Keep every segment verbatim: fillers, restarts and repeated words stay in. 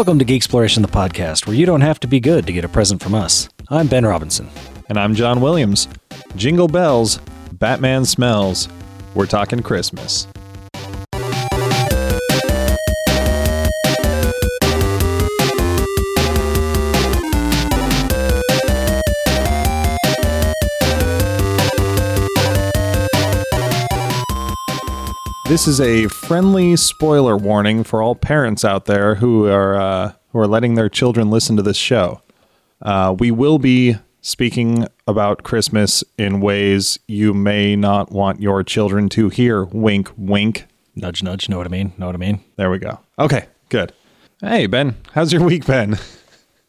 Welcome to Geek Exploration, the podcast, where you don't have to be good to get a present from us. I'm Ben Robinson. And I'm John Williams. Jingle bells, Batman smells, we're talking Christmas. This is a friendly spoiler warning for all parents out there who are uh, who are letting their children listen to this show. Uh, we will be speaking about Christmas in ways you may not want your children to hear. Wink, wink. Nudge, nudge. Know what I mean? Know what I mean? There we go. Okay, good. Hey, Ben. How's your week been?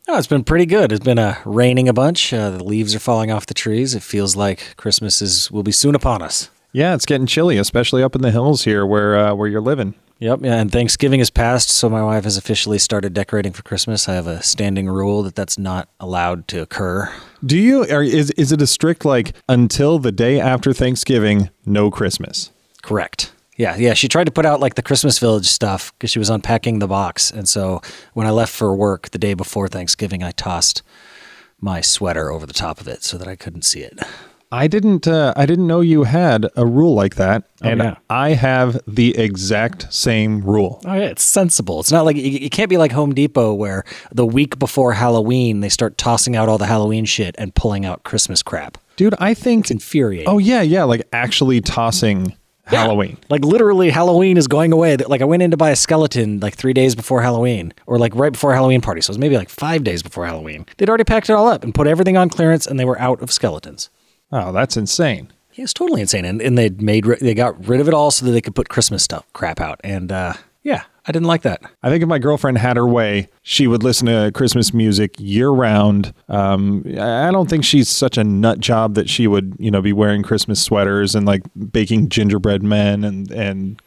Oh, it's been pretty good. It's been uh, raining a bunch. Uh, the leaves are falling off the trees. It feels like Christmas is will be soon upon us. Yeah, it's getting chilly, especially up in the hills here where uh, where you're living. Yep, yeah, and Thanksgiving is past, so my wife has officially started decorating for Christmas. I have a standing rule that that's not allowed to occur. Do you, or is, is it a strict, like, until the day after Thanksgiving, no Christmas? Correct. Yeah, yeah, she tried to put out, like, the Christmas Village stuff because she was unpacking the box, and so when I left for work the day before Thanksgiving, I tossed my sweater over the top of it so that I couldn't see it. I didn't uh, I didn't know you had a rule like that, oh, and yeah. I have the exact same rule. Oh, yeah, it's sensible. It's not like, it can't be like Home Depot where the week before Halloween, they start tossing out all the Halloween shit and pulling out Christmas crap. Dude, I think... It's infuriating. Oh, yeah, yeah, like actually tossing yeah. Halloween. Like literally Halloween is going away. Like I went in to buy a skeleton like three days before Halloween, or like right before Halloween party, so it was maybe like five days before Halloween. They'd already packed it all up and put everything on clearance, and they were out of skeletons. Oh, that's insane. Yeah, it's totally insane. And, and they made they got rid of it all so that they could put Christmas stuff crap out. And uh, yeah, I didn't like that. I think if my girlfriend had her way, she would listen to Christmas music year round. Um, I don't think she's such a nut job that she would, you know, be wearing Christmas sweaters and like baking gingerbread men and, and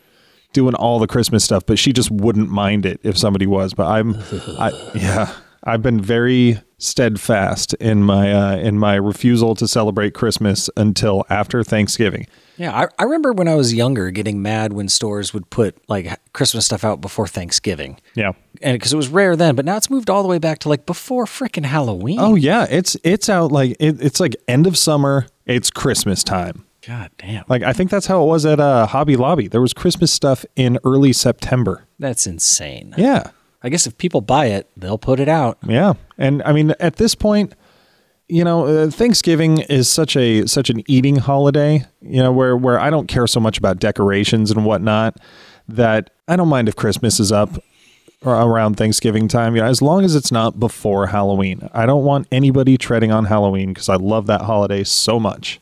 doing all the Christmas stuff. But she just wouldn't mind it if somebody was. But I'm, I, yeah, I've been very... steadfast in my uh, in my refusal to celebrate Christmas until after Thanksgiving. Yeah, I, I remember when I was younger getting mad when stores would put like Christmas stuff out before Thanksgiving. Yeah, and because it was rare then, but now it's moved all the way back to like before freaking Halloween. Oh yeah, it's it's out like it, it's like end of summer. It's Christmas time. God damn. Like I think that's how it was at uh, Hobby Lobby. There was Christmas stuff in early September. That's insane. Yeah. I guess if people buy it, they'll put it out. Yeah. And I mean, at this point, you know, uh, Thanksgiving is such a such an eating holiday, you know, where, where I don't care so much about decorations and whatnot that I don't mind if Christmas is up or around Thanksgiving time, you know, as long as it's not before Halloween. I don't want anybody treading on Halloween because I love that holiday so much.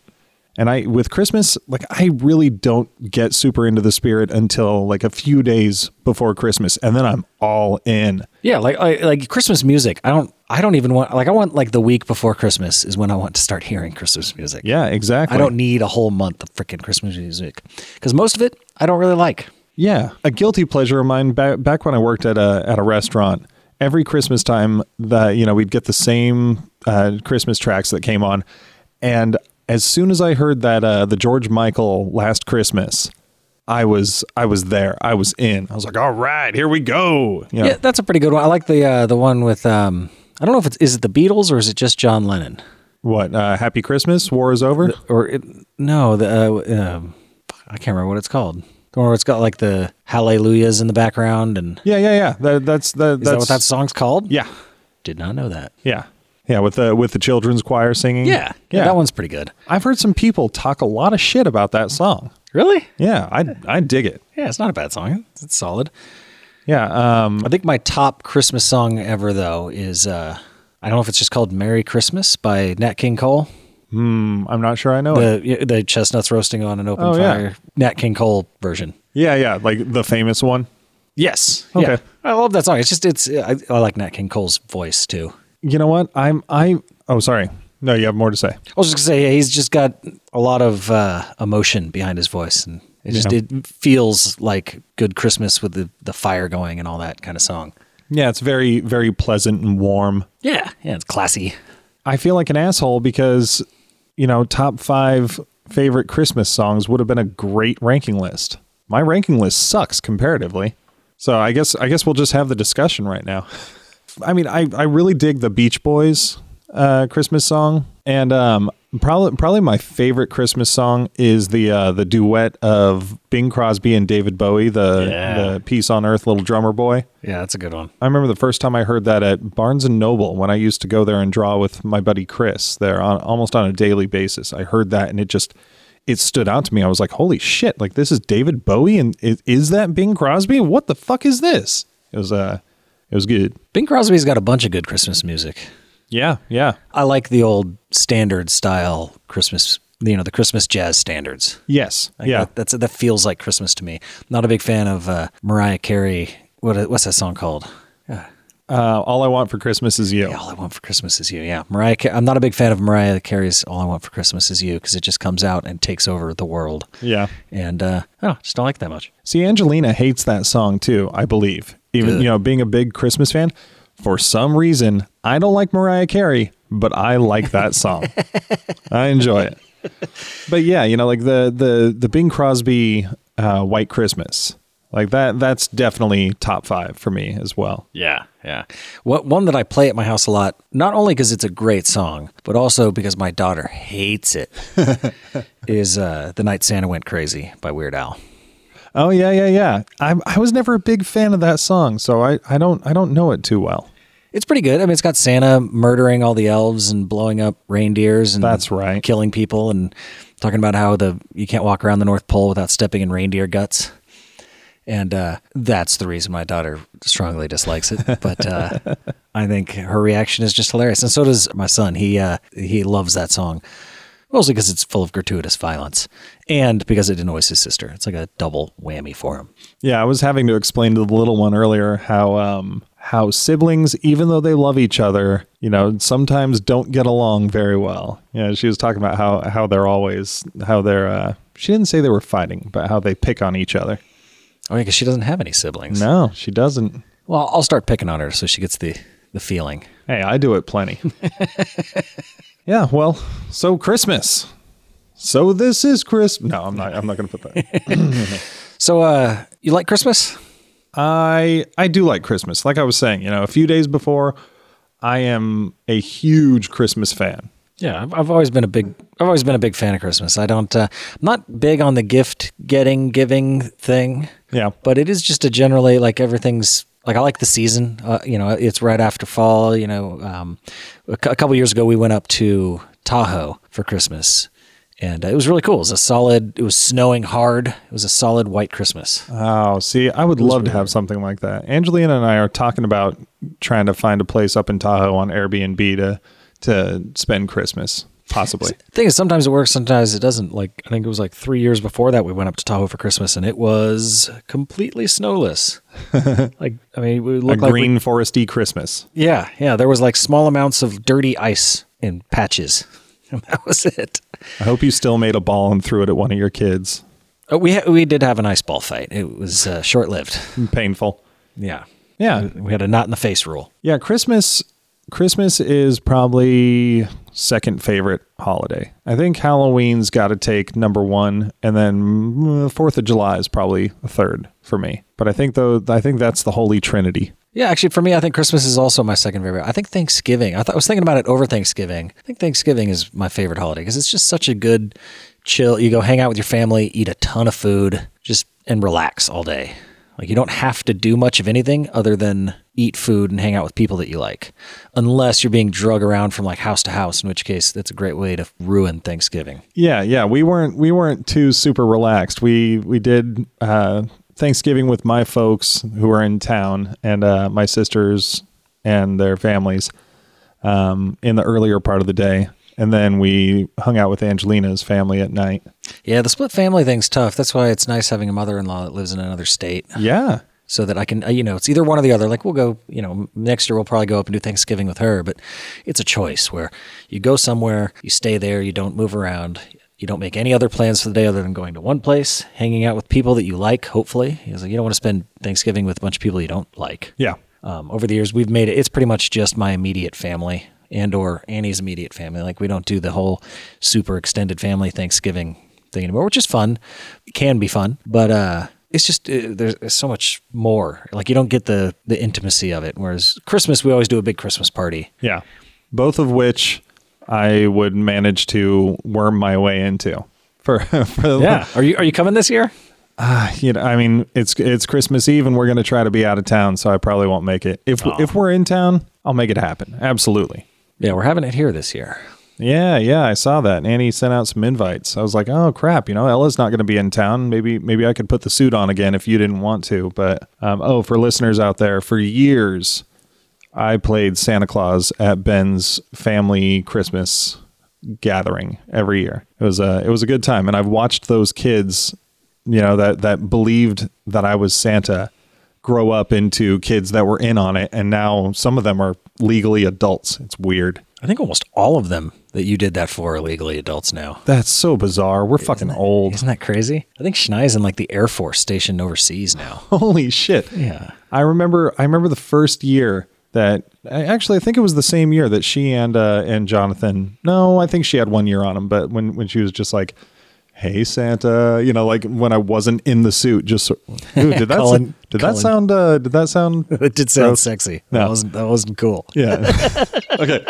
And I with Christmas, like I really don't get super into the spirit until like a few days before Christmas, and then I'm all in. Yeah, like I, like Christmas music. I don't I don't even want like I want like the week before Christmas is when I want to start hearing Christmas music. Yeah, exactly. I don't need a whole month of freaking Christmas music because most of it I don't really like. Yeah, a guilty pleasure of mine back back when I worked at a at a restaurant. Every Christmas time, the you know we'd get the same uh, Christmas tracks that came on, and as soon as I heard that uh, the George Michael Last Christmas, I was I was there. I was in. I was like, all right, here we go. You know? Yeah, that's a pretty good one. I like the uh, the one with um, I don't know if it's is it the Beatles or is it just John Lennon? What? Uh, Happy Christmas, War is Over? The, or it, no, the uh, um, I can't remember what it's called. The one where it's got like the hallelujahs in the background and yeah, yeah, yeah. That, that's the, that's is that what that song's called? Yeah, did not know that. Yeah. Yeah, with the with the children's choir singing. Yeah, yeah, yeah, that one's pretty good. I've heard some people talk a lot of shit about that song. Really? Yeah, I I dig it. Yeah, it's not a bad song. It's solid. Yeah, um, I think my top Christmas song ever though is uh, I don't know if it's just called "Merry Christmas" by Nat King Cole. Hmm, I'm not sure I know the, it. The chestnuts roasting on an open oh, fire. Yeah. Nat King Cole version. Yeah, yeah, like the famous one. Yes. Okay. Yeah. I love that song. It's just it's I, I like Nat King Cole's voice too. You know what? I'm, I, oh, sorry. No, you have more to say. I was just gonna say, yeah, he's just got a lot of uh, emotion behind his voice and it just, yeah. it feels like good Christmas with the, the fire going and all that kind of song. Yeah. It's very, very pleasant and warm. Yeah. Yeah. It's classy. I feel like an asshole because, you know, top five favorite Christmas songs would have been a great ranking list. My ranking list sucks comparatively. So I guess I guess we'll just have the discussion right now. I mean, I, I really dig the Beach Boys uh, Christmas song, and um, probably probably my favorite Christmas song is the uh, the duet of Bing Crosby and David Bowie, the yeah. the Peace on Earth, Little Drummer Boy. Yeah, that's a good one. I remember the first time I heard that at Barnes and Noble when I used to go there and draw with my buddy Chris there on almost on a daily basis. I heard that and it just it stood out to me. I was like, holy shit! Like, this is David Bowie, and is, is that Bing Crosby? What the fuck is this? It was a uh, It was good. Bing Crosby's got a bunch of good Christmas music. Yeah, yeah. I like the old standard style Christmas, you know, the Christmas jazz standards. Yes, like yeah. That, that's, that feels like Christmas to me. Not a big fan of uh, Mariah Carey. What, what's that song called? Yeah. Uh, All I Want for Christmas Is You. Yeah, All I Want for Christmas Is You, yeah. Mariah. I'm not a big fan of Mariah Carey's All I Want for Christmas Is You because it just comes out and takes over the world. Yeah. And uh, I just don't like that much. See, Angelina hates that song too, I believe. Even, you know, being a big Christmas fan, for some reason, I don't like Mariah Carey, but I like that song. I enjoy it. But yeah, you know, like the the the Bing Crosby uh, White Christmas, like that, that's definitely top five for me as well. Yeah, yeah. What one that I play at my house a lot, not only because it's a great song, but also because my daughter hates it, is uh, The Night Santa Went Crazy by Weird Al. Oh yeah, yeah, yeah. I I was never a big fan of that song, so I, I don't I don't know it too well. It's pretty good. I mean, it's got Santa murdering all the elves and blowing up reindeers and that's right. killing people and talking about how the you can't walk around the North Pole without stepping in reindeer guts. And uh, that's the reason my daughter strongly dislikes it. But uh, I think her reaction is just hilarious, and so does my son. He uh, he loves that song. Mostly because it's full of gratuitous violence and because it annoys his sister. It's like a double whammy for him. Yeah, I was having to explain to the little one earlier how um, how siblings, even though they love each other, you know, sometimes don't get along very well. Yeah, you know, she was talking about how, how they're always, how they're, uh, she didn't say they were fighting, but how they pick on each other. Oh, yeah, because she doesn't have any siblings. No, she doesn't. Well, I'll start picking on her so she gets the, the feeling. Hey, I do it plenty. Yeah, well, so Christmas. So this is Christmas. No, I'm not I'm not going to put that. So uh, you like Christmas? I I do like Christmas. Like I was saying, you know, a few days before, I am a huge Christmas fan. Yeah, I've, I've always been a big I've always been a big fan of Christmas. I don't uh, I'm not big on the gift getting giving thing. Yeah. But it is just a generally like everything's Like I like the season, uh, you know, it's right after fall, you know, um, a, c- a couple years ago we went up to Tahoe for Christmas and uh, it was really cool. It was a solid, it was snowing hard. It was a solid white Christmas. Oh, see, I would love weird. to have something like that. Angelina and I are talking about trying to find a place up in Tahoe on Airbnb to, to spend Christmas. Possibly. The thing is, sometimes it works, sometimes it doesn't. Like, I think it was like three years before that we went up to Tahoe for Christmas, and it was completely snowless. Like, I mean, we looked a like green we, foresty Christmas. Yeah, yeah. There was like small amounts of dirty ice in patches, and that was it. I hope you still made a ball and threw it at one of your kids. Oh, we ha- we did have an ice ball fight. It was uh, short lived, painful. Yeah, yeah. We, we had a knot in the face rule. Yeah, Christmas. Christmas is probably second favorite holiday. I think Halloween's got to take number one, and then Fourth of July is probably a third for me. But I think though, I think that's the holy trinity. Yeah, actually, for me, I think Christmas is also my second favorite. I think Thanksgiving. I, th- I was thinking about it over Thanksgiving. I think Thanksgiving is my favorite holiday because it's just such a good chill. You go hang out with your family, eat a ton of food, just and relax all day. Like, you don't have to do much of anything other than eat food and hang out with people that you like, unless you're being drug around from like house to house, in which case that's a great way to ruin Thanksgiving. Yeah. Yeah. We weren't, we weren't too super relaxed. We, we did, uh, Thanksgiving with my folks who are in town and, uh, my sisters and their families, um, in the earlier part of the day. And then we hung out with Angelina's family at night. Yeah, the split family thing's tough. That's why it's nice having a mother-in-law that lives in another state. Yeah. So that I can, you know, it's either one or the other. Like, we'll go, you know, next year we'll probably go up and do Thanksgiving with her. But it's a choice where you go somewhere, you stay there, you don't move around. You don't make any other plans for the day other than going to one place, hanging out with people that you like, hopefully. You don't want to spend Thanksgiving with a bunch of people you don't like. Yeah. Um, over the years, we've made it, it's pretty much just my immediate family. And or Annie's immediate family. Like, we don't do the whole super extended family Thanksgiving thing anymore, which is fun. It can be fun, but uh, it's just uh, there's, there's so much more. Like you don't get the the intimacy of it. Whereas Christmas, we always do a big Christmas party. Yeah, both of which I would manage to worm my way into. For, for yeah, are you are you coming this year? Uh, you know, I mean, it's it's Christmas Eve, and we're going to try to be out of town, so I probably won't make it. If oh. if we're in town, I'll make it happen. Absolutely. Yeah, we're having it here this year. Yeah, yeah, I saw that. Annie sent out some invites. I was like, oh crap, you know, Ella's not going to be in town. Maybe, maybe I could put the suit on again if you didn't want to. But um, oh, for listeners out there, for years, I played Santa Claus at Ben's family Christmas gathering every year. It was a it was a good time, and I've watched those kids, you know, that that believed that I was Santa, grow up into kids that were in on it, and now some of them are legally adults. It's weird. I think almost all of them that you did that for are legally adults now. That's so bizarre. We're isn't fucking that, old. Isn't that crazy? I think Schnee's in like the Air Force stationed overseas now. Holy shit. Yeah. I remember I remember the first year that actually I think it was the same year that she and uh, and Jonathan. No, I think she had one year on him, but when when she was just like, "Hey Santa," you know, like when I wasn't in the suit, just dude, did that Colin, so, did Colin. that sound uh, did that sound it did sound gross? Sexy. No. That wasn't that wasn't cool. Yeah. Okay.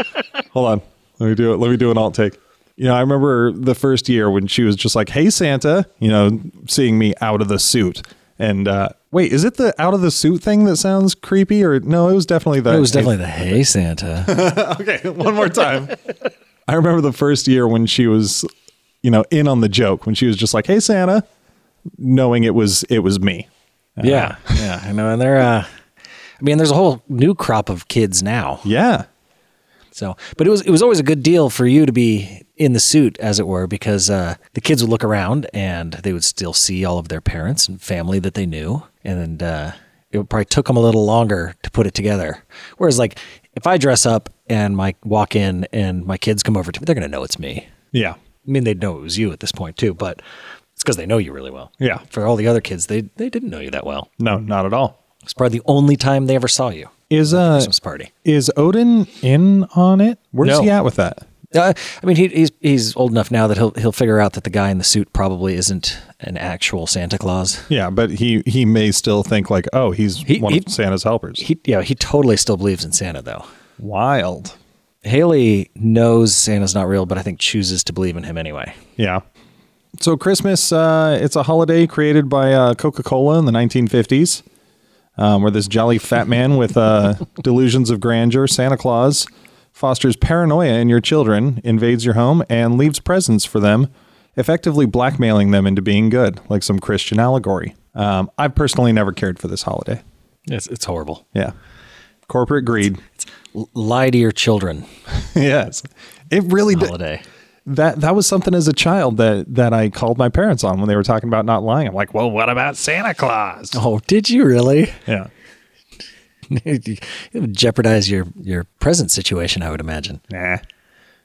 Hold on. Let me do it. Let me do an alt take. You know, I remember the first year when she was just like, "Hey, Santa," you know, seeing me out of the suit. And uh, wait, is it the out of the suit thing that sounds creepy? Or no, it was definitely the. It was definitely the "Hey, Santa." Okay. One more time. I remember the first year when she was, you know, in on the joke, when she was just like, "Hey, Santa," knowing it was it was me. Uh, yeah. Yeah. I know. And they're uh, I mean, there's a whole new crop of kids now. Yeah. So, but it was, it was always a good deal for you to be in the suit, as it were, because uh, the kids would look around and they would still see all of their parents and family that they knew. And uh, it probably took them a little longer to put it together. Whereas like if I dress up and my walk in and my kids come over to me, they're going to know it's me. Yeah. I mean, they'd know it was you at this point too, but it's because they know you really well. Yeah. For all the other kids, they, they didn't know you that well. No, not at all. It's probably the only time they ever saw you. Is uh Christmas party. Is Odin in on it? Where's no. he at with that? Uh, I mean, he, he's he's old enough now that he'll he'll figure out that the guy in the suit probably isn't an actual Santa Claus. Yeah, but he, he may still think like, oh, he's he, one he, of Santa's helpers. He, yeah, he totally still believes in Santa though. Wild. Haley knows Santa's not real, but I think chooses to believe in him anyway. Yeah. So Christmas, uh, it's a holiday created by uh, Coca-Cola in the nineteen fifties. Um, where this jolly fat man with uh, delusions of grandeur, Santa Claus, fosters paranoia in your children, invades your home, and leaves presents for them, effectively blackmailing them into being good, like some Christian allegory. Um, I personally never cared for this holiday. It's, it's horrible. Yeah. Corporate greed. It's, it's, lie to your children. Yes. It really did. Holiday. That that was something as a child that, that I called my parents on when they were talking about not lying. I'm like, well, what about Santa Claus? Oh, did you really? Yeah. It would jeopardize your, your present situation, I would imagine. Nah.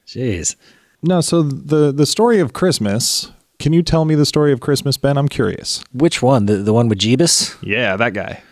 Jeez. No, so the, the story of Christmas, can you tell me the story of Christmas, Ben? I'm curious. Which one? The, the one with Jeebus? Yeah, that guy.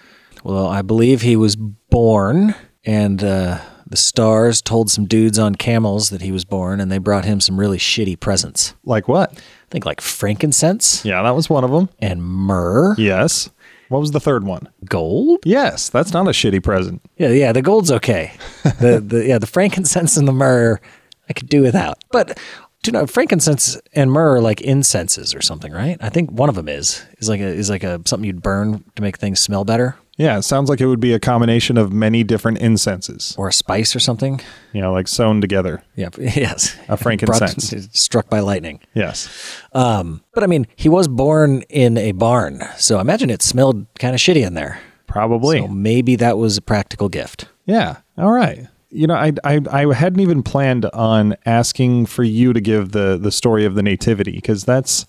Well, I believe he was born and... uh the stars told some dudes on camels that he was born, and they brought him some really shitty presents. Like what? I think like frankincense. Yeah, that was one of them. And myrrh. Yes. What was the third one? Gold? Yes, that's not a shitty present. Yeah, yeah, the gold's okay. the the yeah, the frankincense and the myrrh I could do without. But do you know frankincense and myrrh are like incenses or something, right? I think one of them is is like a is like a something you'd burn to make things smell better. Yeah, it sounds like it would be a combination of many different incenses. Or a spice or something. You know, like sewn together. Yeah, yes. A frankincense. Brought, struck by lightning. Yes. Um, but I mean, he was born in a barn, so I imagine it smelled kind of shitty in there. Probably. So maybe that was a practical gift. Yeah, all right. You know, I I, I hadn't even planned on asking for you to give the, the story of the nativity, because that's...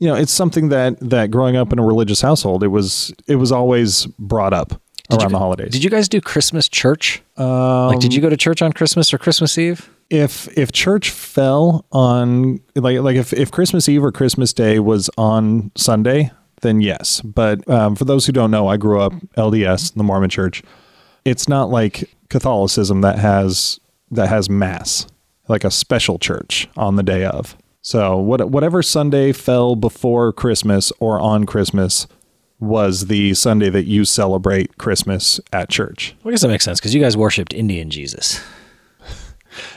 You know, it's something that, that growing up in a religious household, it was it was always brought up did around you, the holidays. Did you guys do Christmas church? Um, like, did you go to church on Christmas or Christmas Eve? If if church fell on like like if, if Christmas Eve or Christmas Day was on Sunday, then yes. But um, for those who don't know, I grew up L D S, the Mormon Church. It's not like Catholicism that has that has mass, like a special church on the day of. So what, whatever Sunday fell before Christmas or on Christmas, was the Sunday that you celebrate Christmas at church. Well, I guess that makes sense because you guys worshipped Indian Jesus.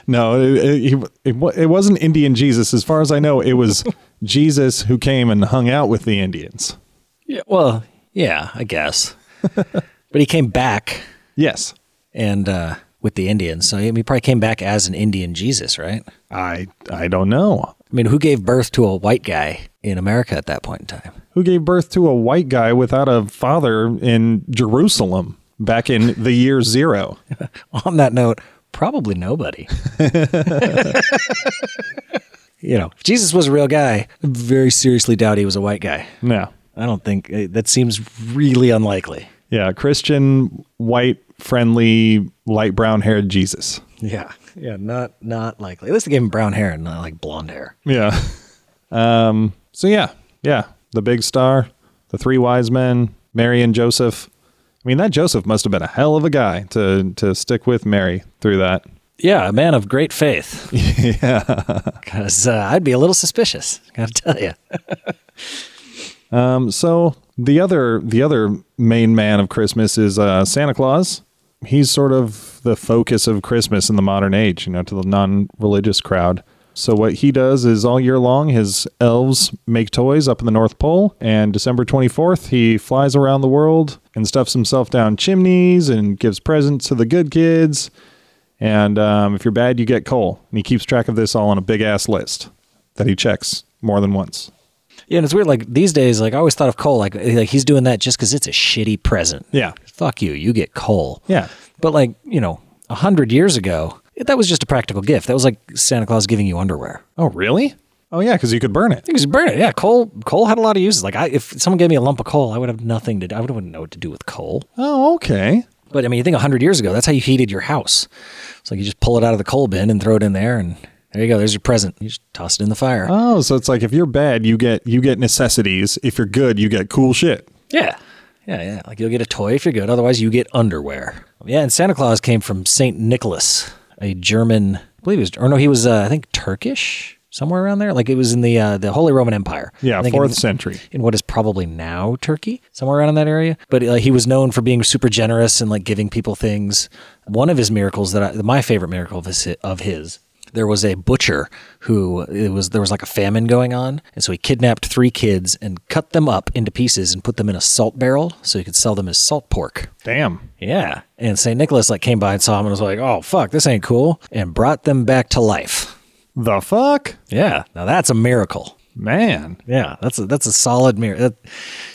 No, it, it, it, it wasn't Indian Jesus. As far as I know, it was Jesus who came and hung out with the Indians. Yeah, well, yeah, I guess. But he came back. Yes. And uh, with the Indians. So he probably came back as an Indian Jesus, right? I I don't know. I mean, who gave birth to a white guy in America at that point in time? Who gave birth to a white guy without a father in Jerusalem back in the year zero? On that note... Probably nobody. You know, if Jesus was a real guy, I very seriously doubt he was a white guy. No. I don't think, that seems really unlikely. Yeah, Christian, white, friendly, light brown-haired Jesus. Yeah, yeah, not not likely. At least they gave him brown hair and not like blonde hair. Yeah. Um. So yeah, yeah, the big star, the three wise men, Mary and Joseph. I mean, that Joseph must have been a hell of a guy to to stick with Mary through that. Yeah, a man of great faith. Yeah. Because uh, I'd be a little suspicious, gotta tell you. um, so the other the other main man of Christmas is uh, Santa Claus. He's sort of the focus of Christmas in the modern age, you know, to the non-religious crowd. So what he does is all year long, his elves make toys up in the North Pole. And December twenty-fourth, he flies around the world and stuffs himself down chimneys and gives presents to the good kids. And um, if you're bad, you get coal. And he keeps track of this all on a big ass list that he checks more than once. Yeah, and it's weird. Like these days, like I always thought of coal. Like, like he's doing that just because it's a shitty present. Yeah. Fuck you. You get coal. Yeah. But like, you know, a hundred years ago... That was just a practical gift. That was like Santa Claus giving you underwear. Oh, really? Oh, yeah, because you could burn it. You could burn it, yeah. Coal coal had a lot of uses. Like, I, if someone gave me a lump of coal, I would have nothing to do. I wouldn't know what to do with coal. Oh, okay. But, I mean, you think a hundred years ago, that's how you heated your house. It's like you just pull it out of the coal bin and throw it in there, and there you go. There's your present. You just toss it in the fire. Oh, so it's like if you're bad, you get you get necessities. If you're good, you get cool shit. Yeah. Yeah, yeah. Like, you'll get a toy if you're good. Otherwise, you get underwear. Yeah, and Santa Claus came from Saint Nicholas. A German, I believe he was, or no, he was, uh, I think, Turkish, somewhere around there. Like it was in the uh, the Holy Roman Empire. Yeah, fourth in, century. In what is probably now Turkey, somewhere around in that area. But uh, he was known for being super generous and like giving people things. One of his miracles, that I, my favorite miracle of his, of his, there was a butcher who, it was there was like a famine going on. And so he kidnapped three kids and cut them up into pieces and put them in a salt barrel so he could sell them as salt pork. Damn. Yeah. And Saint Nicholas like came by and saw him and was like, oh, fuck, this ain't cool. And brought them back to life. The fuck? Yeah. Now that's a miracle. Man. Yeah. That's a, that's a solid miracle.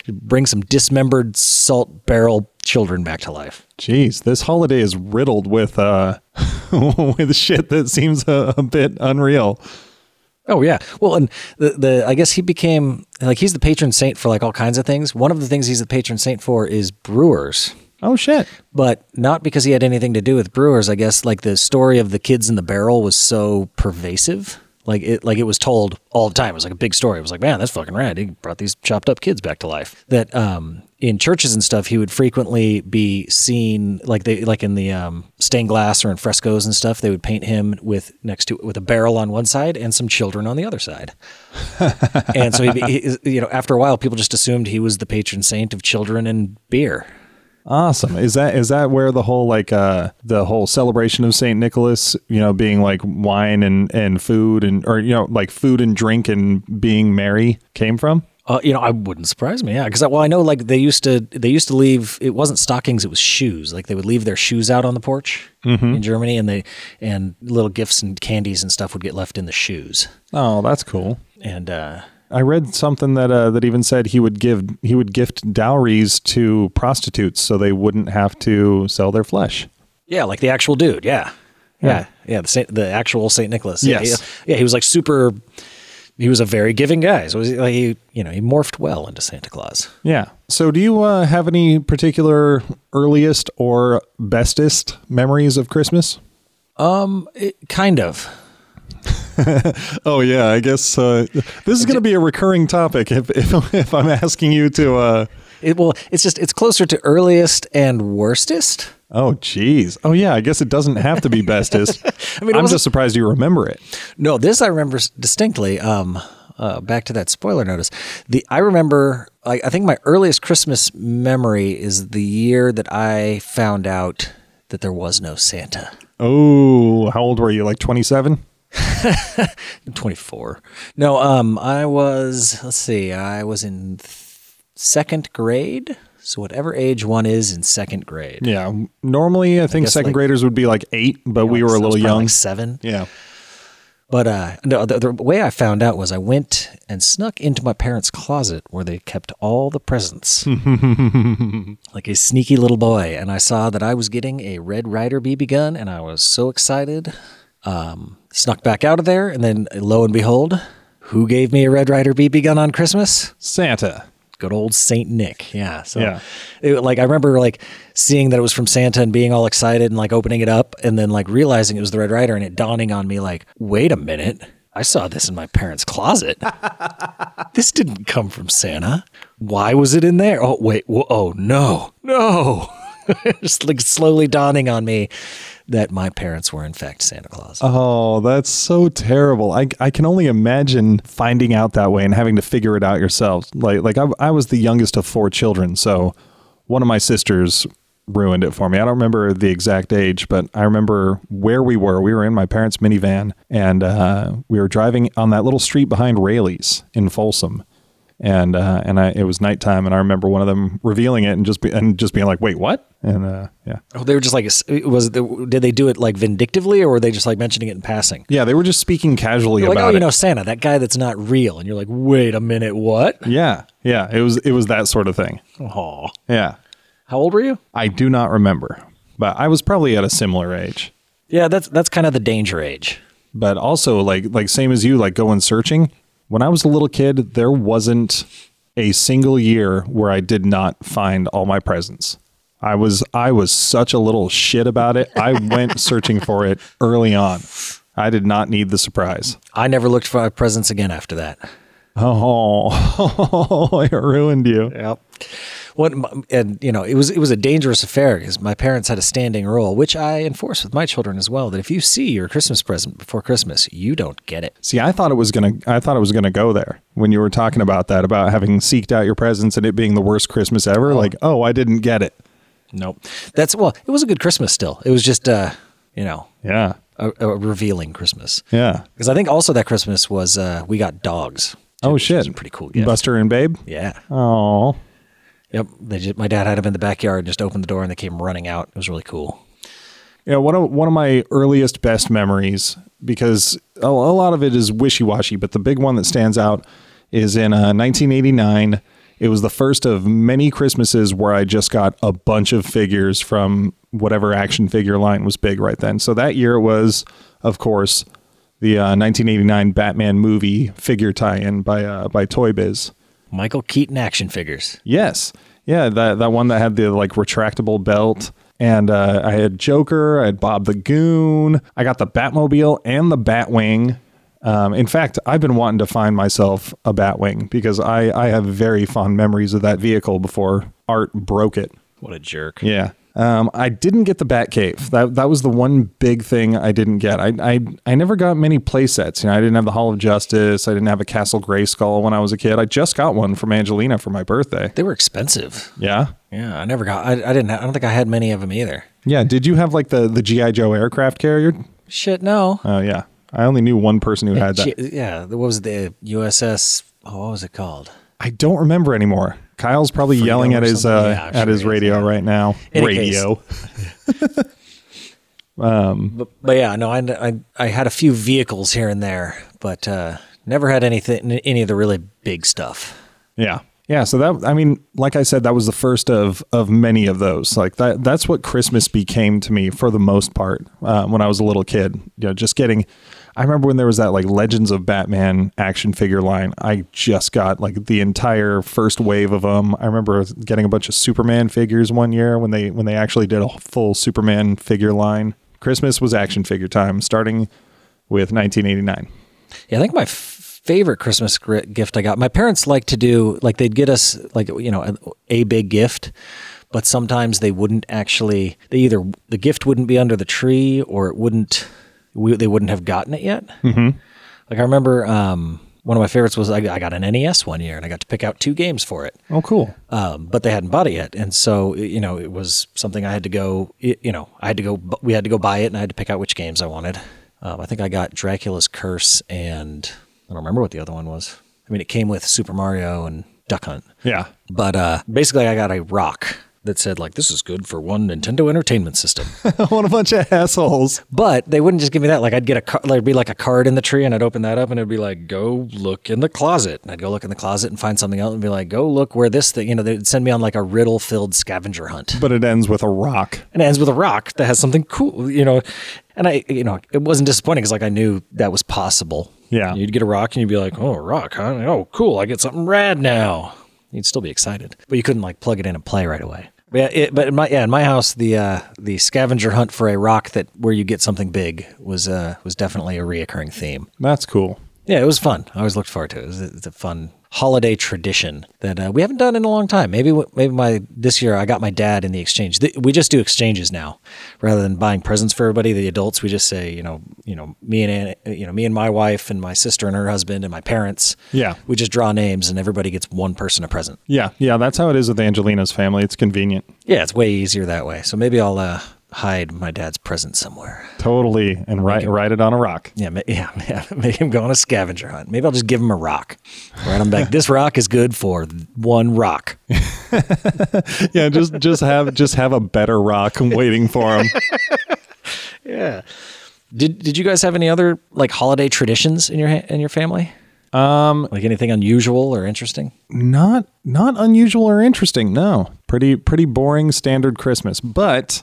Bring some dismembered salt barrel children back to life. Jeez, this holiday is riddled with uh with shit that seems a, a bit unreal. Oh yeah. Well, and the the I guess he became like he's the patron saint for like all kinds of things. One of the things he's the patron saint for is brewers. Oh shit. But not because he had anything to do with brewers. I guess like the story of the kids in the barrel was so pervasive. Like it like it was told all the time. It was like a big story. It was like, man, that's fucking rad. He brought these chopped up kids back to life. That um in churches and stuff, he would frequently be seen like they like in the um stained glass or in frescoes and stuff, they would paint him with next to with a barrel on one side and some children on the other side. And so he, he you know, after a while people just assumed he was the patron saint of children and beer. Awesome. Is that is that where the whole like uh the whole celebration of Saint Nicholas, you know, being like wine and and food and or, you know, like food and drink and being merry came from? Uh, you know, I wouldn't surprise me. Yeah, because well, I know like they used to they used to leave. It wasn't stockings. It was shoes. Like they would leave their shoes out on the porch mm-hmm. in Germany and they and little gifts and candies and stuff would get left in the shoes. Oh, that's cool. And uh I read something that uh, that even said he would give he would gift dowries to prostitutes so they wouldn't have to sell their flesh. Yeah, like the actual dude. Yeah, yeah, yeah. yeah the Saint, the actual Saint Nicholas. Yes. Yeah, he, yeah. He was like super. He was a very giving guy. So he, like, he you know he morphed well into Santa Claus. Yeah. So do you uh, have any particular earliest or bestest memories of Christmas? Um, it, kind of. Oh yeah, I guess uh, this is going to be a recurring topic if, if if I'm asking you to. Uh... It well, it's just it's closer to earliest and worstest. Oh geez. Oh yeah, I guess it doesn't have to be bestest. I mean, I'm just surprised you remember it. No, this I remember distinctly. Um, Uh, back to that spoiler notice. The I remember, I, I think my earliest Christmas memory is the year that I found out that there was no Santa. Oh, how old were you? Like twenty-seven? twenty-four. No, um, I was, let's see, I was in th- second grade. So whatever age one is in second grade. Yeah. Normally, I think I second like, graders would be like eight, but you know, we were so a little young. Like seven. Yeah. But uh, no, the, the way I found out was I went and snuck into my parents' closet where they kept all the presents, like a sneaky little boy. And I saw that I was getting a Red Ryder B B gun, and I was so excited. Um, snuck back out of there, and then lo and behold, who gave me a Red Ryder B B gun on Christmas? Santa. Good old Saint Nick. Yeah. So yeah. It, like, I remember like seeing that it was from Santa and being all excited and like opening it up and then like realizing it was the Red Ryder and it dawning on me like, wait a minute. I saw this in my parents' closet. This didn't come from Santa. Why was it in there? Oh, wait. Whoa, oh, no, no. Just like slowly dawning on me that my parents were in fact Santa Claus. Oh, that's so terrible. I I can only imagine finding out that way and having to figure it out yourself. Like like I I was the youngest of four children, so one of my sisters ruined it for me. I don't remember the exact age, but I remember where we were. We were in my parents' minivan, and uh, we were driving on that little street behind Raley's in Folsom. And uh, and I it was nighttime, and I remember one of them revealing it and just be, and just being like, "Wait, what?" And uh, yeah. Oh, they were just like, was it, did they do it like vindictively, or were they just like mentioning it in passing? Yeah, they were just speaking casually about it. Like, oh, you know, Santa, that guy that's not real, and you're like, "Wait a minute, what?" Yeah, yeah, it was it was that sort of thing. Oh, yeah. How old were you? I do not remember, but I was probably at a similar age. Yeah, that's that's kind of the danger age. But also, like like same as you, like going searching. When I was a little kid, there wasn't a single year where I did not find all my presents. I was I was such a little shit about it. I went searching for it early on. I did not need the surprise. I never looked for presents again after that. Oh, it ruined you. Yep. What and you know, it was it was a dangerous affair because my parents had a standing rule, which I enforce with my children as well, that if you see your Christmas present before Christmas, you don't get it. See, I thought it was gonna I thought it was gonna go there when you were talking about that, about having seeked out your presents and it being the worst Christmas ever. Oh. Like, oh, I didn't get it. Nope. That's well, it was a good Christmas still. It was just uh, you know. Yeah. A, a revealing Christmas. Yeah. Because I think also that Christmas was uh, we got dogs. Oh shit. Was a pretty cool gift. Buster and Babe? Yeah. Oh. Yep. They just, my dad had them in the backyard and just opened the door and they came running out. It was really cool. Yeah. One of, one of my earliest best memories, because a, a lot of it is wishy-washy, but the big one that stands out is in uh, nineteen eighty-nine. It was the first of many Christmases where I just got a bunch of figures from whatever action figure line was big right then. So that year was, of course, the uh, nineteen eighty-nine Batman movie figure tie-in by uh, by Toy Biz. Michael Keaton action figures. Yes. Yeah. That, that one that had the like retractable belt. And uh, I had Joker. I had Bob the Goon. I got the Batmobile and the Batwing. Um, in fact, I've been wanting to find myself a Batwing because I, I have very fond memories of that vehicle before Art broke it. What a jerk. Yeah. Um, I didn't get the Batcave. That that was the one big thing I didn't get. I I I never got many play sets. You know, I didn't have the Hall of Justice. I didn't have a Castle Grayskull when I was a kid. I just got one from Angelina for my birthday. They were expensive. Yeah. Yeah. I never got. I, I didn't. Have, I don't think I had many of them either. Yeah. Did you have like the the G I Joe aircraft carrier? Shit, no. Oh yeah. I only knew one person who yeah, had that. G- yeah. What was the U S S? Oh, what was it called? I don't remember anymore. Kyle's probably Freedom yelling at his uh, yeah, at sure his radio is, yeah. right now. In radio. um, but, but yeah, no, I, I I had a few vehicles here and there, but uh, never had anything any of the really big stuff. Yeah, yeah. So that I mean, like I said, that was the first of of many of those. Like that that's what Christmas became to me for the most part uh, when I was a little kid. You know, just getting. I remember when there was that like Legends of Batman action figure line, I just got like the entire first wave of them. I remember getting a bunch of Superman figures one year when they when they actually did a full Superman figure line. Christmas was action figure time, starting with nineteen eighty-nine. Yeah, I think my f- favorite Christmas gift I got, my parents liked to do, like they'd get us like, you know, a, a big gift. But sometimes they wouldn't actually, they either, the gift wouldn't be under the tree or it wouldn't. We, they wouldn't have gotten it yet. Mm-hmm. Like I remember um, One of my favorites was I, I got an N E S one year and I got to pick out two games for it. Oh, cool. Um, but they hadn't bought it yet. And so, you know, it was something I had to go, you know, I had to go, we had to go buy it and I had to pick out which games I wanted. Um, I think I got Dracula's Curse and I don't remember what the other one was. I mean, it came with Super Mario and Duck Hunt. Yeah. But uh, basically I got a rock that said like, this is good for one Nintendo Entertainment System. What a bunch of assholes. But they wouldn't just give me that. Like I'd get a card, there'd be like a card in the tree and I'd open that up and it'd be like, go look in the closet. And I'd go look in the closet and find something else and be like, go look where this thing, you know, they'd send me on like a riddle filled scavenger hunt. But it ends with a rock. And it ends with a rock that has something cool, you know. And I, you know, it wasn't disappointing because like I knew that was possible. Yeah. You'd get a rock and you'd be like, oh, a rock, huh? Oh, cool. I get something rad now. You'd still be excited, but you couldn't like plug it in and play right away. But yeah, it, but in my yeah, in my house, the uh, the scavenger hunt for a rock that where you get something big was uh, was definitely a reoccurring theme. That's cool. Yeah, it was fun. I always looked forward to it. It was a, it's a fun holiday tradition that uh, we haven't done in a long time. Maybe maybe my this year I got my dad in the exchange. We just do exchanges now, rather than buying presents for everybody. The adults we just say you know you know me and you know me and my wife and my sister and her husband and my parents. Yeah, we just draw names and everybody gets one person a present. Yeah, yeah, that's how it is with Angelina's family. It's convenient. Yeah, it's way easier that way. So maybe I'll uh, hide my dad's present somewhere. Totally, and write write it on a rock. Yeah, yeah, yeah, make him go on a scavenger hunt. Maybe I'll just give him a rock. Right, I'm back. This rock is good for one rock. Yeah, just just have just have a better rock waiting for him. Yeah. Did Did you guys have any other like holiday traditions in your in your family? Um, like anything unusual or interesting? Not not unusual or interesting. No, pretty pretty boring standard Christmas, but.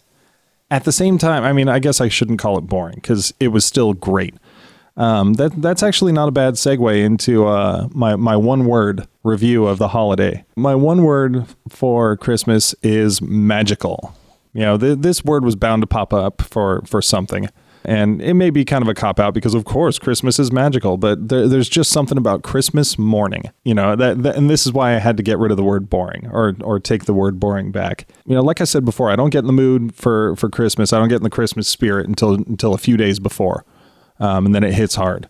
At the same time, I mean, I guess I shouldn't call it boring because it was still great. Um, that that's actually not a bad segue into uh, my, my one word review of the holiday. My one word for Christmas is magical. You know, th- this word was bound to pop up for, for something. And it may be kind of a cop-out because, of course, Christmas is magical, but there, there's just something about Christmas morning, you know, that, that, and this is why I had to get rid of the word boring or or take the word boring back. You know, like I said before, I don't get in the mood for, for Christmas. I don't get in the Christmas spirit until until a few days before, um, and then it hits hard.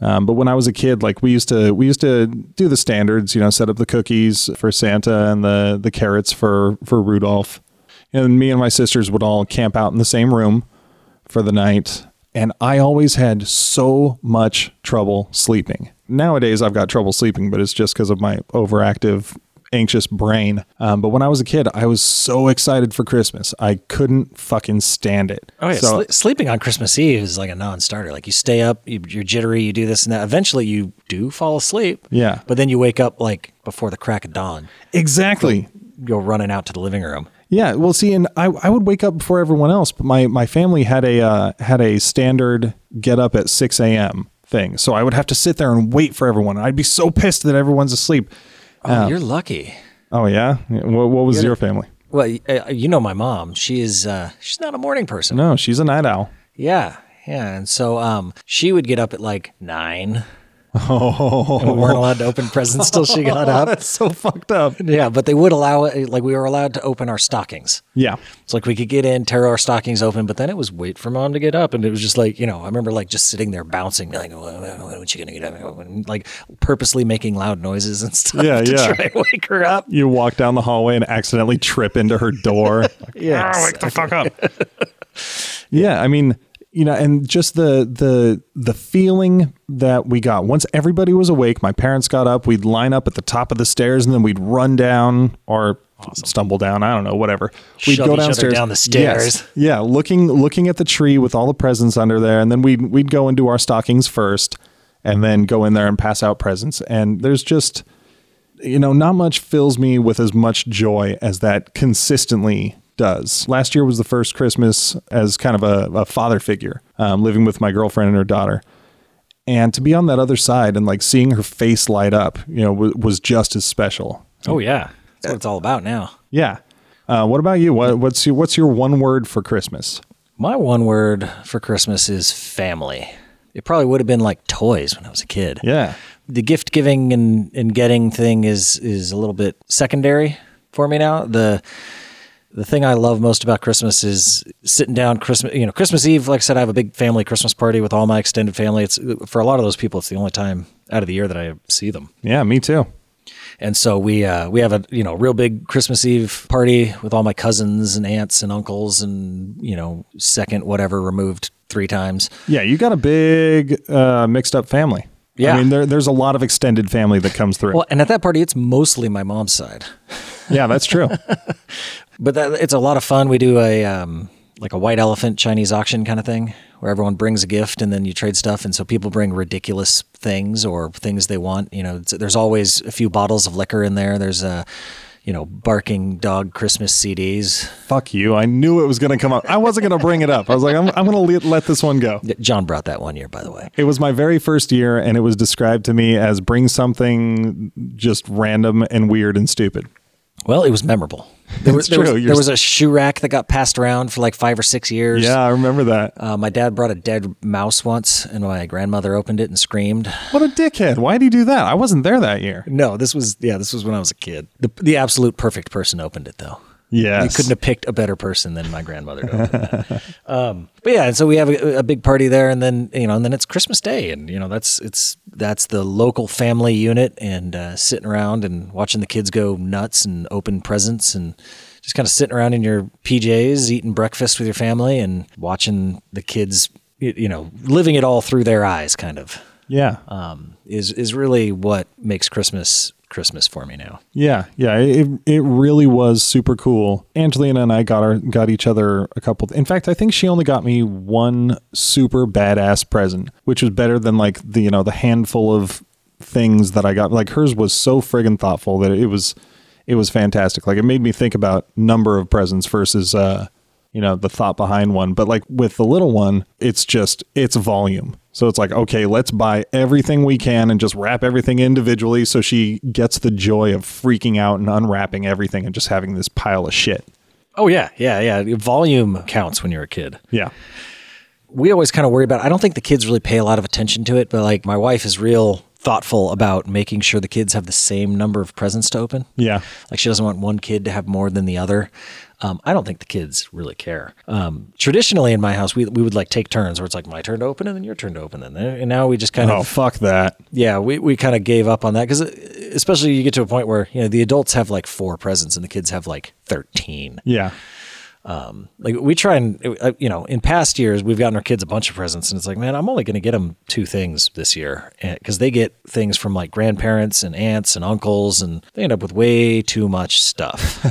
Um, but when I was a kid, like we used to we used to do the standards, you know, set up the cookies for Santa and the, the carrots for, for Rudolph. And me and my sisters would all camp out in the same room for the night, and I always had so much trouble sleeping. Nowadays, I've got trouble sleeping, but it's just because of my overactive, anxious brain. Um, but when I was a kid, I was so excited for Christmas. I couldn't fucking stand it. Oh, yeah. So, Sle- sleeping on Christmas Eve is like a non-starter. Like you stay up, you, you're jittery, you do this and that. Eventually, you do fall asleep. Yeah. But then you wake up like before the crack of dawn. Exactly. You go running out to the living room. Yeah, well, see, and I, I would wake up before everyone else, but my, my family had a uh, had a standard get up at six a.m. thing, so I would have to sit there and wait for everyone. I'd be so pissed that everyone's asleep. Oh, um, you're lucky. Oh yeah, what what was you're your family? Well, you know, my mom. She is uh, she's not a morning person. No, she's a night owl. Yeah, yeah, and so um, she would get up at like nine. Oh, and we weren't allowed to open presents till she got up. That's so fucked up. Yeah, but they would allow it. Like we were allowed to open our stockings. Yeah, it's like we could get in, tear our stockings open, but then it was wait for mom to get up, and it was just like you know, I remember like just sitting there bouncing, like when are you gonna get up? And like purposely making loud noises and stuff. Yeah, to yeah. Try and wake her up. You walk down the hallway and accidentally trip into her door. Like, yeah, oh, exactly. Wake the fuck up. Yeah, I mean. You know, and just the the the feeling that we got once everybody was awake. My parents got up. We'd line up at the top of the stairs, and then we'd run down or awesome. stumble down. I don't know, whatever. We'd Shove go downstairs, down the stairs. Yes. Yeah, looking looking at the tree with all the presents under there, and then we'd we'd go and do our stockings first, and then go in there and pass out presents. And there's just, you know, not much fills me with as much joy as that consistently does. Last year was the first Christmas as kind of a, a father figure, um, living with my girlfriend and her daughter. And to be on that other side and like seeing her face light up, you know, w- was just as special. Oh yeah. That's what it's all about now. Yeah. Uh, what about you? What, what's your, what's your one word for Christmas? My one word for Christmas is family. It probably would have been like toys when I was a kid. Yeah. The gift giving and, and getting thing is, is a little bit secondary for me now. The, the thing I love most about Christmas is sitting down Christmas, you know, Christmas Eve. Like I said, I have a big family Christmas party with all my extended family. It's for a lot of those people, it's the only time out of the year that I see them. Yeah, me too. And so we, uh, we have a, you know, real big Christmas Eve party with all my cousins and aunts and uncles and, you know, second, whatever removed three times. Yeah. You got a big, uh, mixed up family. Yeah. I mean, there, there's a lot of extended family that comes through. Well, and at that party, it's mostly my mom's side. Yeah, that's true. But that, it's a lot of fun. We do a um, like a white elephant Chinese auction kind of thing where everyone brings a gift and then you trade stuff. And so people bring ridiculous things or things they want. You know, it's, there's always a few bottles of liquor in there. There's a, you know, barking dog Christmas C Ds. Fuck you. I knew it was going to come up. I wasn't going to bring it up. I was like, I'm, I'm going to let, let this one go. John brought that one year, by the way. It was my very first year, and it was described to me as bring something just random and weird and stupid. Well, it was memorable. There was, there, was, there was a shoe rack that got passed around for like five or six years. Yeah, I remember that. Uh, my dad brought a dead mouse once, and my grandmother opened it and screamed. What a dickhead. Why did he do that? I wasn't there that year. No, this was, yeah, this was when I was a kid. The, the absolute perfect person opened it, though. Yes. You couldn't have picked a better person than my grandmother to open that. Um, but yeah, and so we have a, a big party there, and then, you know, and then it's Christmas Day, and, you know, that's, it's, that's the local family unit, and uh, sitting around and watching the kids go nuts and open presents and just kind of sitting around in your P Js, eating breakfast with your family and watching the kids, you know, living it all through their eyes kind of. Yeah. Um, is, is really what makes Christmas Christmas for me now. Yeah. Yeah. It it really was super cool. Angelina and I got our, got each other a couple. In fact, I think she only got me one super badass present, which was better than like the, you know, the handful of things that I got. Like hers was so friggin' thoughtful that it was, it was fantastic. Like it made me think about number of presents versus, uh, you know, the thought behind one. But like with the little one, it's just, it's volume. So it's like, okay, let's buy everything we can and just wrap everything individually. So she gets the joy of freaking out and unwrapping everything and just having this pile of shit. Oh yeah. Yeah. Yeah. Volume counts when you're a kid. Yeah. We always kind of worry about it. I don't think the kids really pay a lot of attention to it, but like my wife is real thoughtful about making sure the kids have the same number of presents to open. Yeah. Like she doesn't want one kid to have more than the other. Um, I don't think the kids really care. Um, traditionally in my house, we we would like take turns where it's like my turn to open and then your turn to open. And, then, and now we just kind oh, of, oh, fuck that. Yeah. We, we kind of gave up on that because especially you get to a point where, you know, the adults have like four presents and the kids have like thirteen. Yeah. Um, like we try and, you know, in past years, we've gotten our kids a bunch of presents and it's like, man, I'm only going to get them two things this year because they get things from like grandparents and aunts and uncles and they end up with way too much stuff.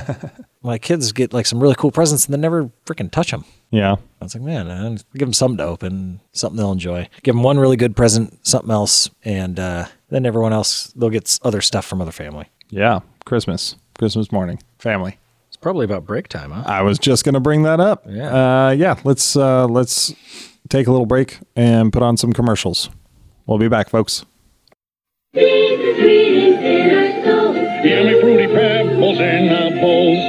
My kids get like some really cool presents and they never freaking touch them. Yeah. I was like, man, I'll give them something to open, something they'll enjoy. Give them one really good present, something else. And uh, then everyone else, they'll get other stuff from other family. Yeah. Christmas, Christmas morning, family. Probably about break time, huh? I was just going to bring that up. Yeah, uh, yeah. Let's uh, let's take a little break and put on some commercials. We'll be back, folks. Yummy fruity pebbles in our bowls.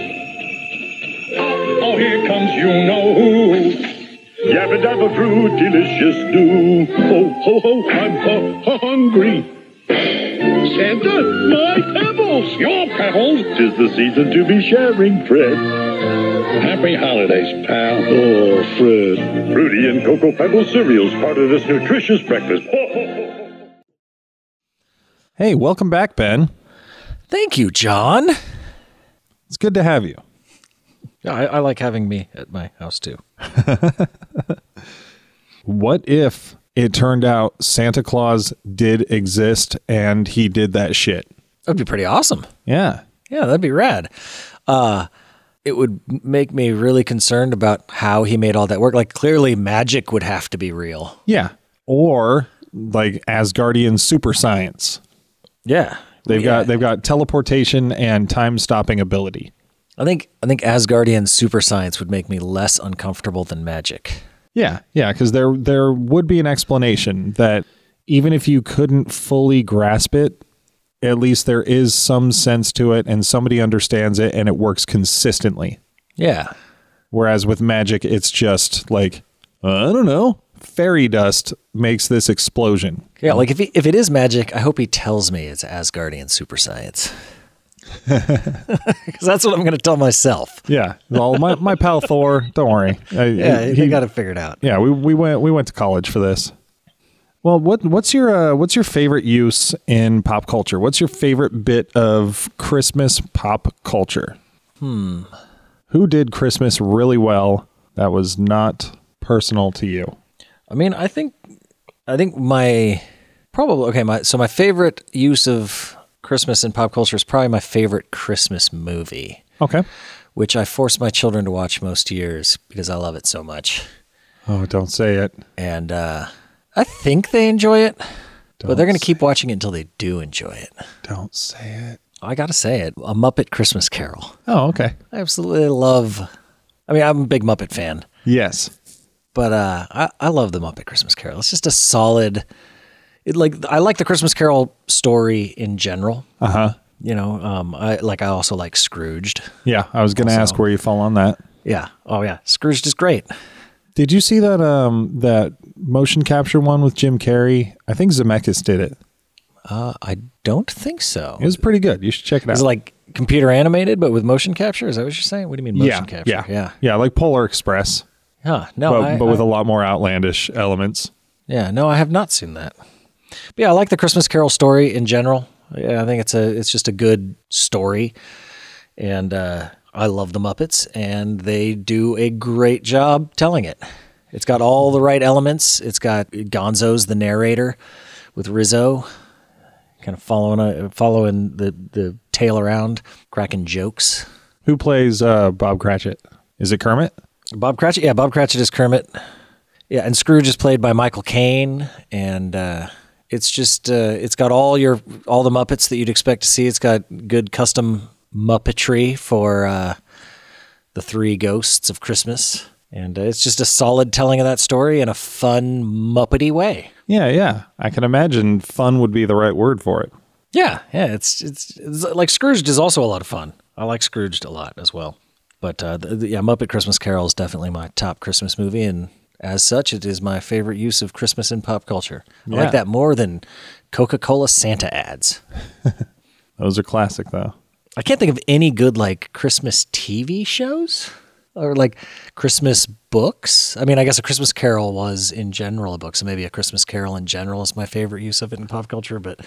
Oh, here comes you know who. Yabba dabba fruit, delicious do. Ho ho ho! I'm ho- hungry. Santa, my pebbles, your pebbles. 'Tis the season to be sharing, Fred. Happy holidays, pal. Oh, Fred. Fruity and Cocoa Pebbles cereals, part of this nutritious breakfast. Hey, welcome back, Ben. Thank you, John. It's good to have you. I, I like having me at my house, too. What if it turned out Santa Claus did exist and he did that shit? That'd be pretty awesome. Yeah. Yeah, that'd be rad. Uh, it would make me really concerned about how he made all that work. Like clearly magic would have to be real. Yeah. Or like Asgardian super science. Yeah. They've yeah. got they've got teleportation and time stopping ability. I think I think Asgardian super science would make me less uncomfortable than magic. Yeah, yeah, because there there would be an explanation that even if you couldn't fully grasp it, at least there is some sense to it and somebody understands it and it works consistently. Yeah. Whereas with magic, it's just like, I don't know, fairy dust makes this explosion. Yeah, like if he, if it is magic, I hope he tells me it's Asgardian super science. Because that's what I'm going to tell myself. Yeah. Well, my, my pal Thor, don't worry. I, yeah, he, he got it figured out. Yeah, we, we went we went to college for this. Well, what what's your uh, what's your favorite use in pop culture? What's your favorite bit of Christmas pop culture? Hmm. Who did Christmas really well that was not personal to you? I mean, I think I think my probably okay, my so my favorite use of Christmas in pop culture is probably my favorite Christmas movie. Okay. Which I force my children to watch most years because I love it so much. Oh, don't say it. And uh, I think they enjoy it, don't but they're going to keep watching it until they do enjoy it. Don't say it. I got to say it. A Muppet Christmas Carol. Oh, okay. I absolutely love, I mean, I'm a big Muppet fan. Yes. But uh, I, I love the Muppet Christmas Carol. It's just a solid... It, like I like the Christmas Carol story in general. Uh huh. You know, um, I like I also like Scrooged. Yeah, I was going to ask where you fall on that. Yeah. Oh yeah, Scrooged is great. Did you see that um that motion capture one with Jim Carrey? I think Zemeckis did it. Uh, I don't think so. It was pretty good. You should check it out. It's like computer animated, but with motion capture. Is that what you're saying? What do you mean motion yeah, capture? Yeah, yeah, yeah. Like Polar Express. Huh. No, but, I, but with I, a lot more outlandish elements. Yeah. No, I have not seen that. But yeah, I like the Christmas Carol story in general. Yeah, I think it's a it's just a good story, and uh, I love the Muppets, and they do a great job telling it. It's got all the right elements. It's got Gonzo's the narrator with Rizzo, kind of following uh, following the the tale around, cracking jokes. Who plays uh, Bob Cratchit? Is it Kermit? Bob Cratchit, yeah, Bob Cratchit is Kermit. Yeah, and Scrooge is played by Michael Caine, and. Uh, It's just, uh, it's got all your, all the Muppets that you'd expect to see. It's got good custom Muppetry for uh, the three ghosts of Christmas. And uh, it's just a solid telling of that story in a fun, Muppety way. Yeah, yeah. I can imagine fun would be the right word for it. Yeah, yeah. It's, it's, it's like Scrooged is also a lot of fun. I like Scrooged a lot as well. But uh, the, the, yeah, Muppet Christmas Carol is definitely my top Christmas movie, and as such, it is my favorite use of Christmas in pop culture. I yeah. like that more than Coca-Cola Santa ads. Those are classic, though. I can't think of any good, like, Christmas T V shows or, like, Christmas books. I mean, I guess A Christmas Carol was, in general, a book, so maybe A Christmas Carol in general is my favorite use of it in pop culture, but,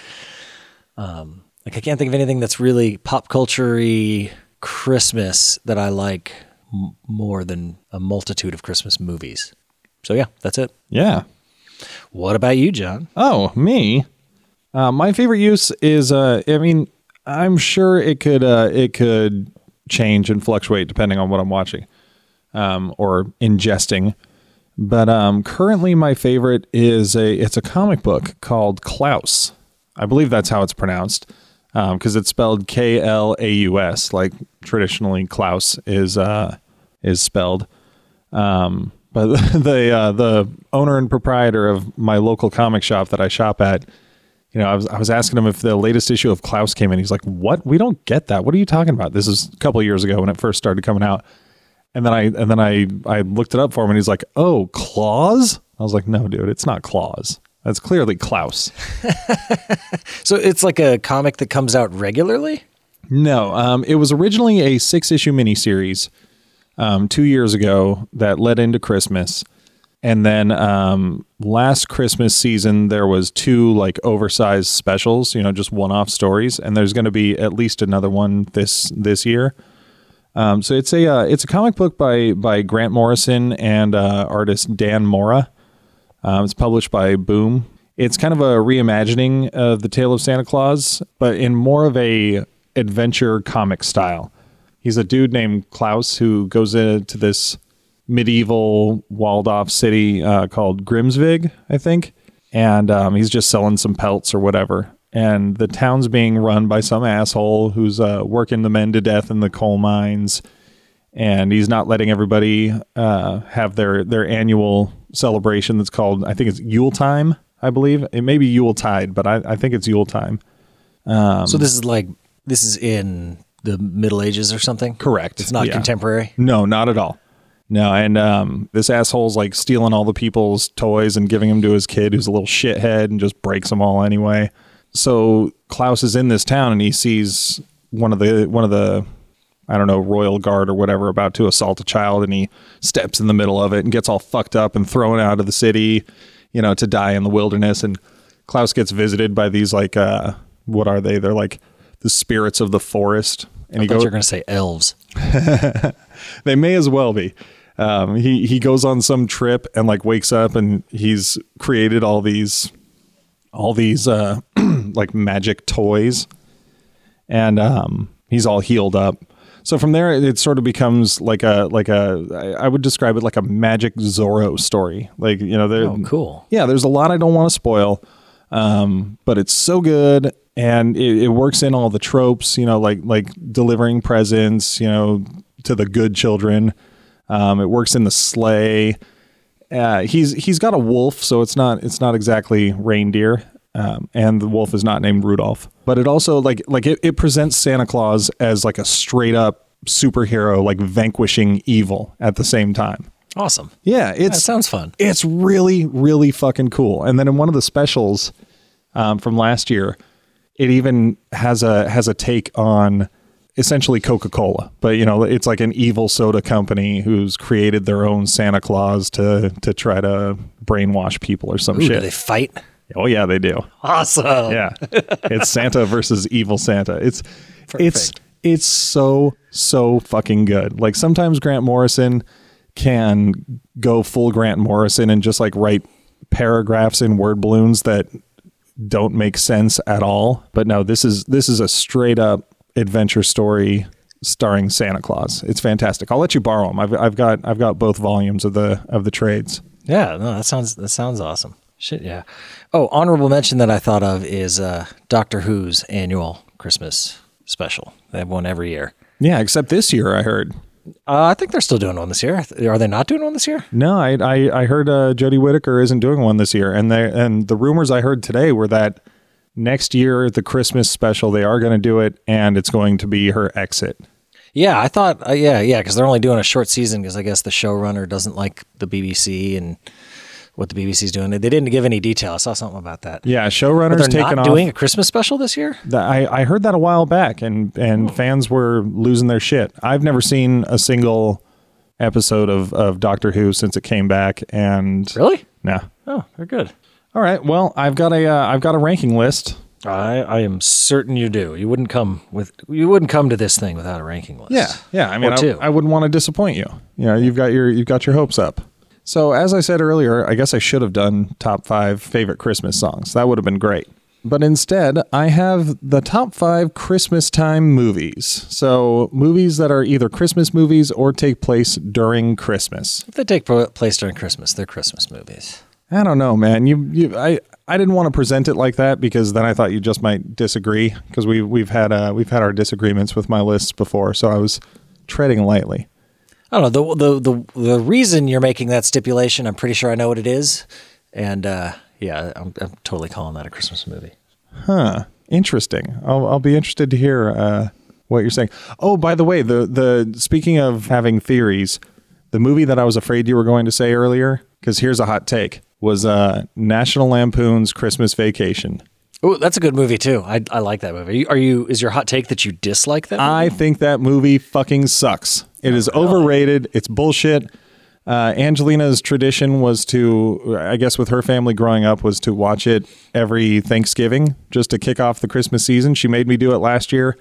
um, like, I can't think of anything that's really pop culture-y Christmas that I like m- more than a multitude of Christmas movies. So, yeah, that's it. Yeah. What about you, John? Oh, me? Uh, my favorite use is, uh, I mean, I'm sure it could uh, it could change and fluctuate depending on what I'm watching um, or ingesting. But um, currently my favorite is a it's a comic book called Klaus. I believe that's how it's pronounced because um, it's spelled K L A U S, like traditionally Klaus is, uh, is spelled. Um But the uh, the owner and proprietor of my local comic shop that I shop at, you know, I was I was asking him if the latest issue of Klaus came in. He's like, "What? We don't get that. What are you talking about?" This is a couple of years ago when it first started coming out. And then I and then I I looked it up for him, and he's like, "Oh, Claus?" I was like, "No, dude, it's not Claus. That's clearly Klaus." So it's like a comic that comes out regularly? No, um, it was originally a six issue miniseries. Um, two years ago that led into Christmas. And then um, last Christmas season, there was two like oversized specials, you know, just one-off stories. And there's going to be at least another one this this year. Um, so it's a uh, it's a comic book by by Grant Morrison and uh, artist Dan Mora. Um, it's published by Boom. It's kind of a reimagining of the Tale of Santa Claus, but in more of a adventure comic style. He's a dude named Klaus who goes into this medieval walled-off city uh, called Grimsvig, I think. And um, he's just selling some pelts or whatever. And the town's being run by some asshole who's uh, working the men to death in the coal mines. And he's not letting everybody uh, have their, their annual celebration that's called, I think it's Yuletime, I believe. It may be Yuletide, but I, I think it's Yuletime. Um, so this is like, this is in... the Middle Ages or something? Correct. It's not yeah. contemporary? No, not at all. No, and um, this asshole's like stealing all the people's toys and giving them to his kid who's a little shithead and just breaks them all anyway. So Klaus is in this town and he sees one of the one of the I don't know, royal guard or whatever about to assault a child, and he steps in the middle of it and gets all fucked up and thrown out of the city, you know, to die in the wilderness. And Klaus gets visited by these like uh, what are they? They're like the spirits of the forest. And I he goes, you're going to say elves. They may as well be. Um, he, he goes on some trip and like wakes up and he's created all these, all these, uh, like magic toys, and, um, he's all healed up. So from there, it sort of becomes like a, like a, I would describe it like a magic Zorro story. Like, you know, there, oh, cool. Yeah. There's a lot I don't want to spoil. Um, but it's so good. And it, it works in all the tropes, you know, like like delivering presents, you know, to the good children. Um, it works in the sleigh. Uh, he's he's got a wolf, so it's not it's not exactly reindeer, um, and the wolf is not named Rudolph. But it also like like it, it presents Santa Claus as like a straight up superhero, like vanquishing evil at the same time. Awesome. Yeah, it's, that sounds fun. It's really really fucking cool. And then in one of the specials um, from last year. It even has a has a take on essentially Coca-Cola, but you know it's like an evil soda company who's created their own Santa Claus to to try to brainwash people or some Ooh, shit. Do they fight? Oh yeah, they do. Awesome. Yeah, it's Santa versus evil Santa. It's Perfect. it's it's so so fucking good. Like sometimes Grant Morrison can go full Grant Morrison and just like write paragraphs in word balloons that. Don't make sense at all. But no, this is this is a straight up adventure story starring Santa Claus. It's fantastic. I'll let you borrow them. I've I've got I've got both volumes of the of the trades. Yeah, no, that sounds that sounds awesome. Shit, yeah. Oh, honorable mention that I thought of is uh, Doctor Who's annual Christmas special. They have one every year. Yeah, except this year I heard. Uh, I think they're still doing one this year. Are they not doing one this year? No, I I, I heard uh, Jodie Whittaker isn't doing one this year, and they and the rumors I heard today were that next year the Christmas special they are going to do it, and it's going to be her exit. Yeah, I thought. Uh, yeah, yeah, because they're only doing a short season because I guess the showrunner doesn't like the B B C and what the B B C's doing. They didn't give any detail. I saw something about that. Yeah, showrunners taking off. They're not doing a Christmas special this year? The, I, I heard that a while back, and, and oh. fans were losing their shit. I've never seen a single episode of, of Doctor Who since it came back. And Really? No. Oh, they're good. All right. Well, I've got a uh, I've got a ranking list. I, I am certain you do. You wouldn't come with you wouldn't come to this thing without a ranking list. Yeah. Yeah. I mean, I, I wouldn't want to disappoint you. You know, you've got your you've got your hopes up. So as I said earlier, I guess I should have done top five favorite Christmas songs. That would have been great. But instead, I have the top five Christmas time movies. So movies that are either Christmas movies or take place during Christmas. If they take place during Christmas, they're Christmas movies. I don't know, man. You, you, I, I didn't want to present it like that because then I thought you just might disagree because we, we've had, uh, we've had our disagreements with my lists before. So I was treading lightly. I don't know. The, the the the reason you're making that stipulation, I'm pretty sure I know what it is. And uh, yeah, I'm, I'm totally calling that a Christmas movie. Huh. Interesting. I'll, I'll be interested to hear uh, what you're saying. Oh, by the way, the the speaking of having theories, the movie that I was afraid you were going to say earlier, because here's a hot take, was uh, National Lampoon's Christmas Vacation. Oh, that's a good movie, too. I I like that movie. Are you, are you is your hot take that you dislike that movie? I think that movie fucking sucks. It is overrated. It's bullshit. Uh, Angelina's tradition was to, I guess with her family growing up, was to watch it every Thanksgiving just to kick off the Christmas season. She made me do it last year,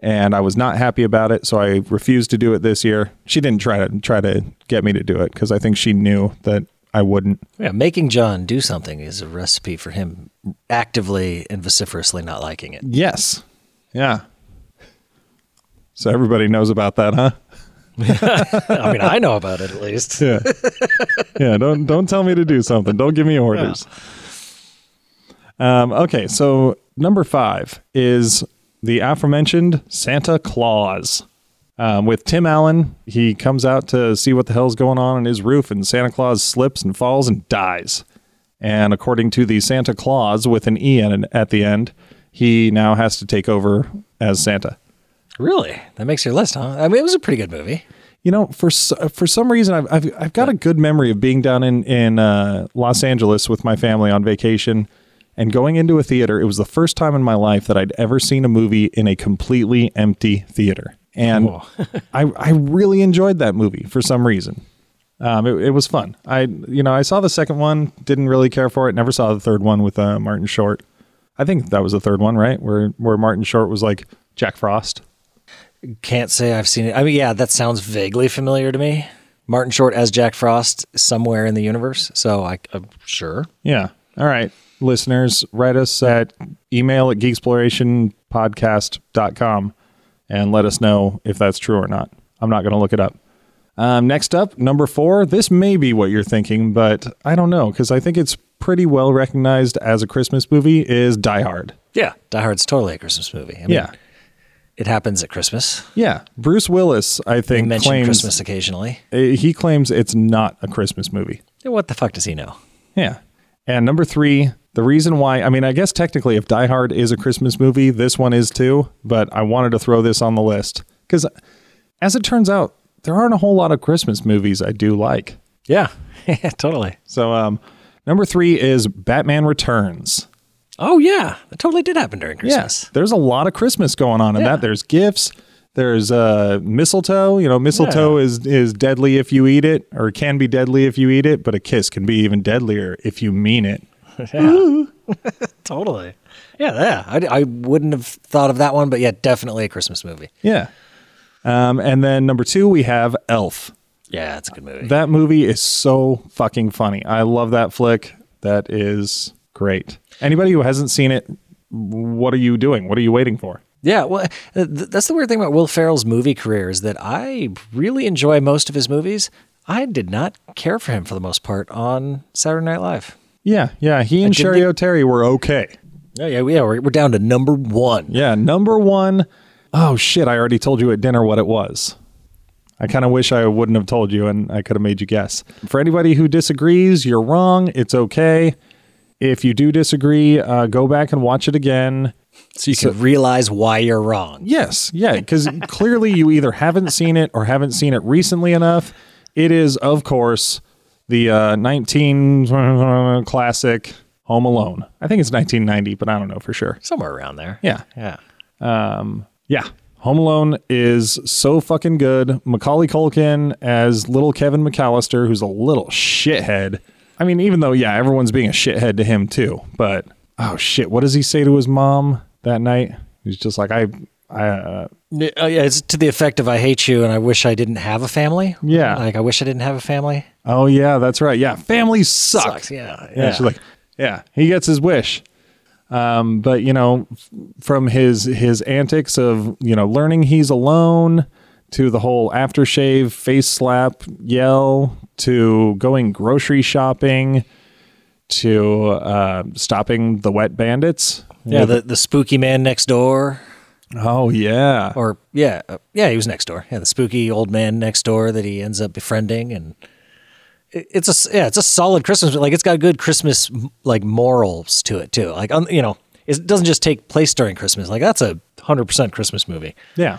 and I was not happy about it, so I refused to do it this year. She didn't try to try to get me to do it because I think she knew that I wouldn't. Yeah, making John do something is a recipe for him actively and vociferously not liking it. Yes. Yeah. So everybody knows about that, huh? I mean, I know about it at least. Yeah. Yeah. Don't don't tell me to do something. Don't give me orders. Yeah. Um, okay. So number five is the aforementioned Santa Claus. Um, with Tim Allen, he comes out to see what the hell's going on in his roof, and Santa Claus slips and falls and dies. And according to the Santa Claus with an E at the end, he now has to take over as Santa. Really? That makes your list, huh? I mean, it was a pretty good movie. You know, for for some reason, I've I've, I've got a good memory of being down in in uh, Los Angeles with my family on vacation, And going into a theater, it was the first time in my life that I'd ever seen a movie in a completely empty theater. And cool. I, I really enjoyed that movie for some reason. Um, it, it was fun. I, you know, I saw the second one, didn't really care for it. Never saw the third one with uh, Martin Short. I think that was the third one, right? Where, where Martin Short was like Jack Frost. Can't say I've seen it. I mean, yeah, that sounds vaguely familiar to me. Martin Short as Jack Frost somewhere in the universe. So I, I'm sure. Yeah. All right. Listeners, write us at email at geeksplorationpodcast dot com and let us know if that's true or not. I'm not going to look it up. Um, next up, number four. This may be what you're thinking, but I don't know, because I think it's pretty well recognized as a Christmas movie, is Die Hard. Yeah. Die Hard's totally a Christmas movie. I mean, yeah. It happens at Christmas. Yeah. Bruce Willis, I think, mentioned claims... Christmas occasionally. He claims it's not a Christmas movie. What the fuck does he know? Yeah. And number three, the reason why... I mean, I guess technically if Die Hard is a Christmas movie, this one is too, but I wanted to throw this on the list. Because as it turns out, there aren't a whole lot of Christmas movies I do like. Yeah. Yeah, totally. So um, number three is Batman Returns. Oh, yeah. That totally did happen during Christmas. Yeah, there's a lot of Christmas going on in yeah. that. There's gifts. There's uh, mistletoe. You know, mistletoe yeah. is, is deadly if you eat it, or can be deadly if you eat it, but a kiss can be even deadlier if you mean it. Yeah. Totally. Yeah, yeah. I, I wouldn't have thought of that one, but yeah, definitely a Christmas movie. Yeah. Um, and then number two, we have Elf. Yeah, it's a good movie. That movie is so fucking funny. I love that flick. That is... great. Anybody who hasn't seen it, what are you doing? What are you waiting for? Yeah, well, th- that's the weird thing about Will Ferrell's movie career, is that I really enjoy most of his movies. I did not care for him for the most part on Saturday Night Live. Yeah, yeah. He and Sherry O'Terry were okay. Oh, yeah, yeah. We're, we're down to number one. Yeah, number one. Oh, shit. I already told you at dinner what it was. I kind of wish I wouldn't have told you and I could have made you guess. For anybody who disagrees, you're wrong. It's okay. If you do disagree, uh, go back and watch it again. So you so, can realize why you're wrong. Yes. Yeah. Because clearly you either haven't seen it or haven't seen it recently enough. It is, of course, the uh, nineteen classic Home Alone. I think it's nineteen ninety, but I don't know for sure. Somewhere around there. Yeah. Yeah. Um, yeah. Home Alone is so fucking good. Macaulay Culkin as little Kevin McAllister, who's a little shithead. I mean, even though, yeah, everyone's being a shithead to him too, but oh shit, what does he say to his mom that night? He's just like, I, I, uh, oh, yeah, it's to the effect of, I hate you and I wish I didn't have a family. Yeah. Like, I wish I didn't have a family. Oh yeah, that's right. Yeah. Family sucks. sucks yeah, yeah. Yeah. She's like, yeah, he gets his wish. Um, but you know, from his, his antics of, you know, learning he's alone, to the whole aftershave, face slap, yell, to going grocery shopping, to uh, stopping the wet bandits. Yeah, the, the spooky man next door. Oh, yeah. Or, yeah, uh, yeah, he was next door. Yeah, the spooky old man next door that he ends up befriending. And it, it's a, yeah, it's a solid Christmas. Like, it's got good Christmas, like, morals to it, too. Like, um, you know, it doesn't just take place during Christmas. Like, that's a one hundred percent Christmas movie. Yeah.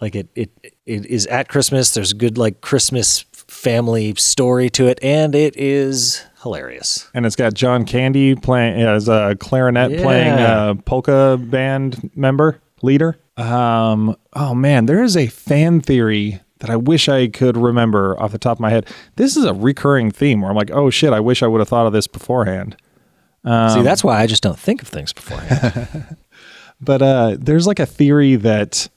Like it, it, it is at Christmas. There's a good like Christmas family story to it, and it is hilarious. And it's got John Candy playing as a clarinet, yeah. playing a polka band member leader. Um, oh man, there is a fan theory that I wish I could remember off the top of my head. This is a recurring theme where I'm like, oh shit, I wish I would have thought of this beforehand. Um, See, that's why I just don't think of things beforehand. But uh, there's like a theory that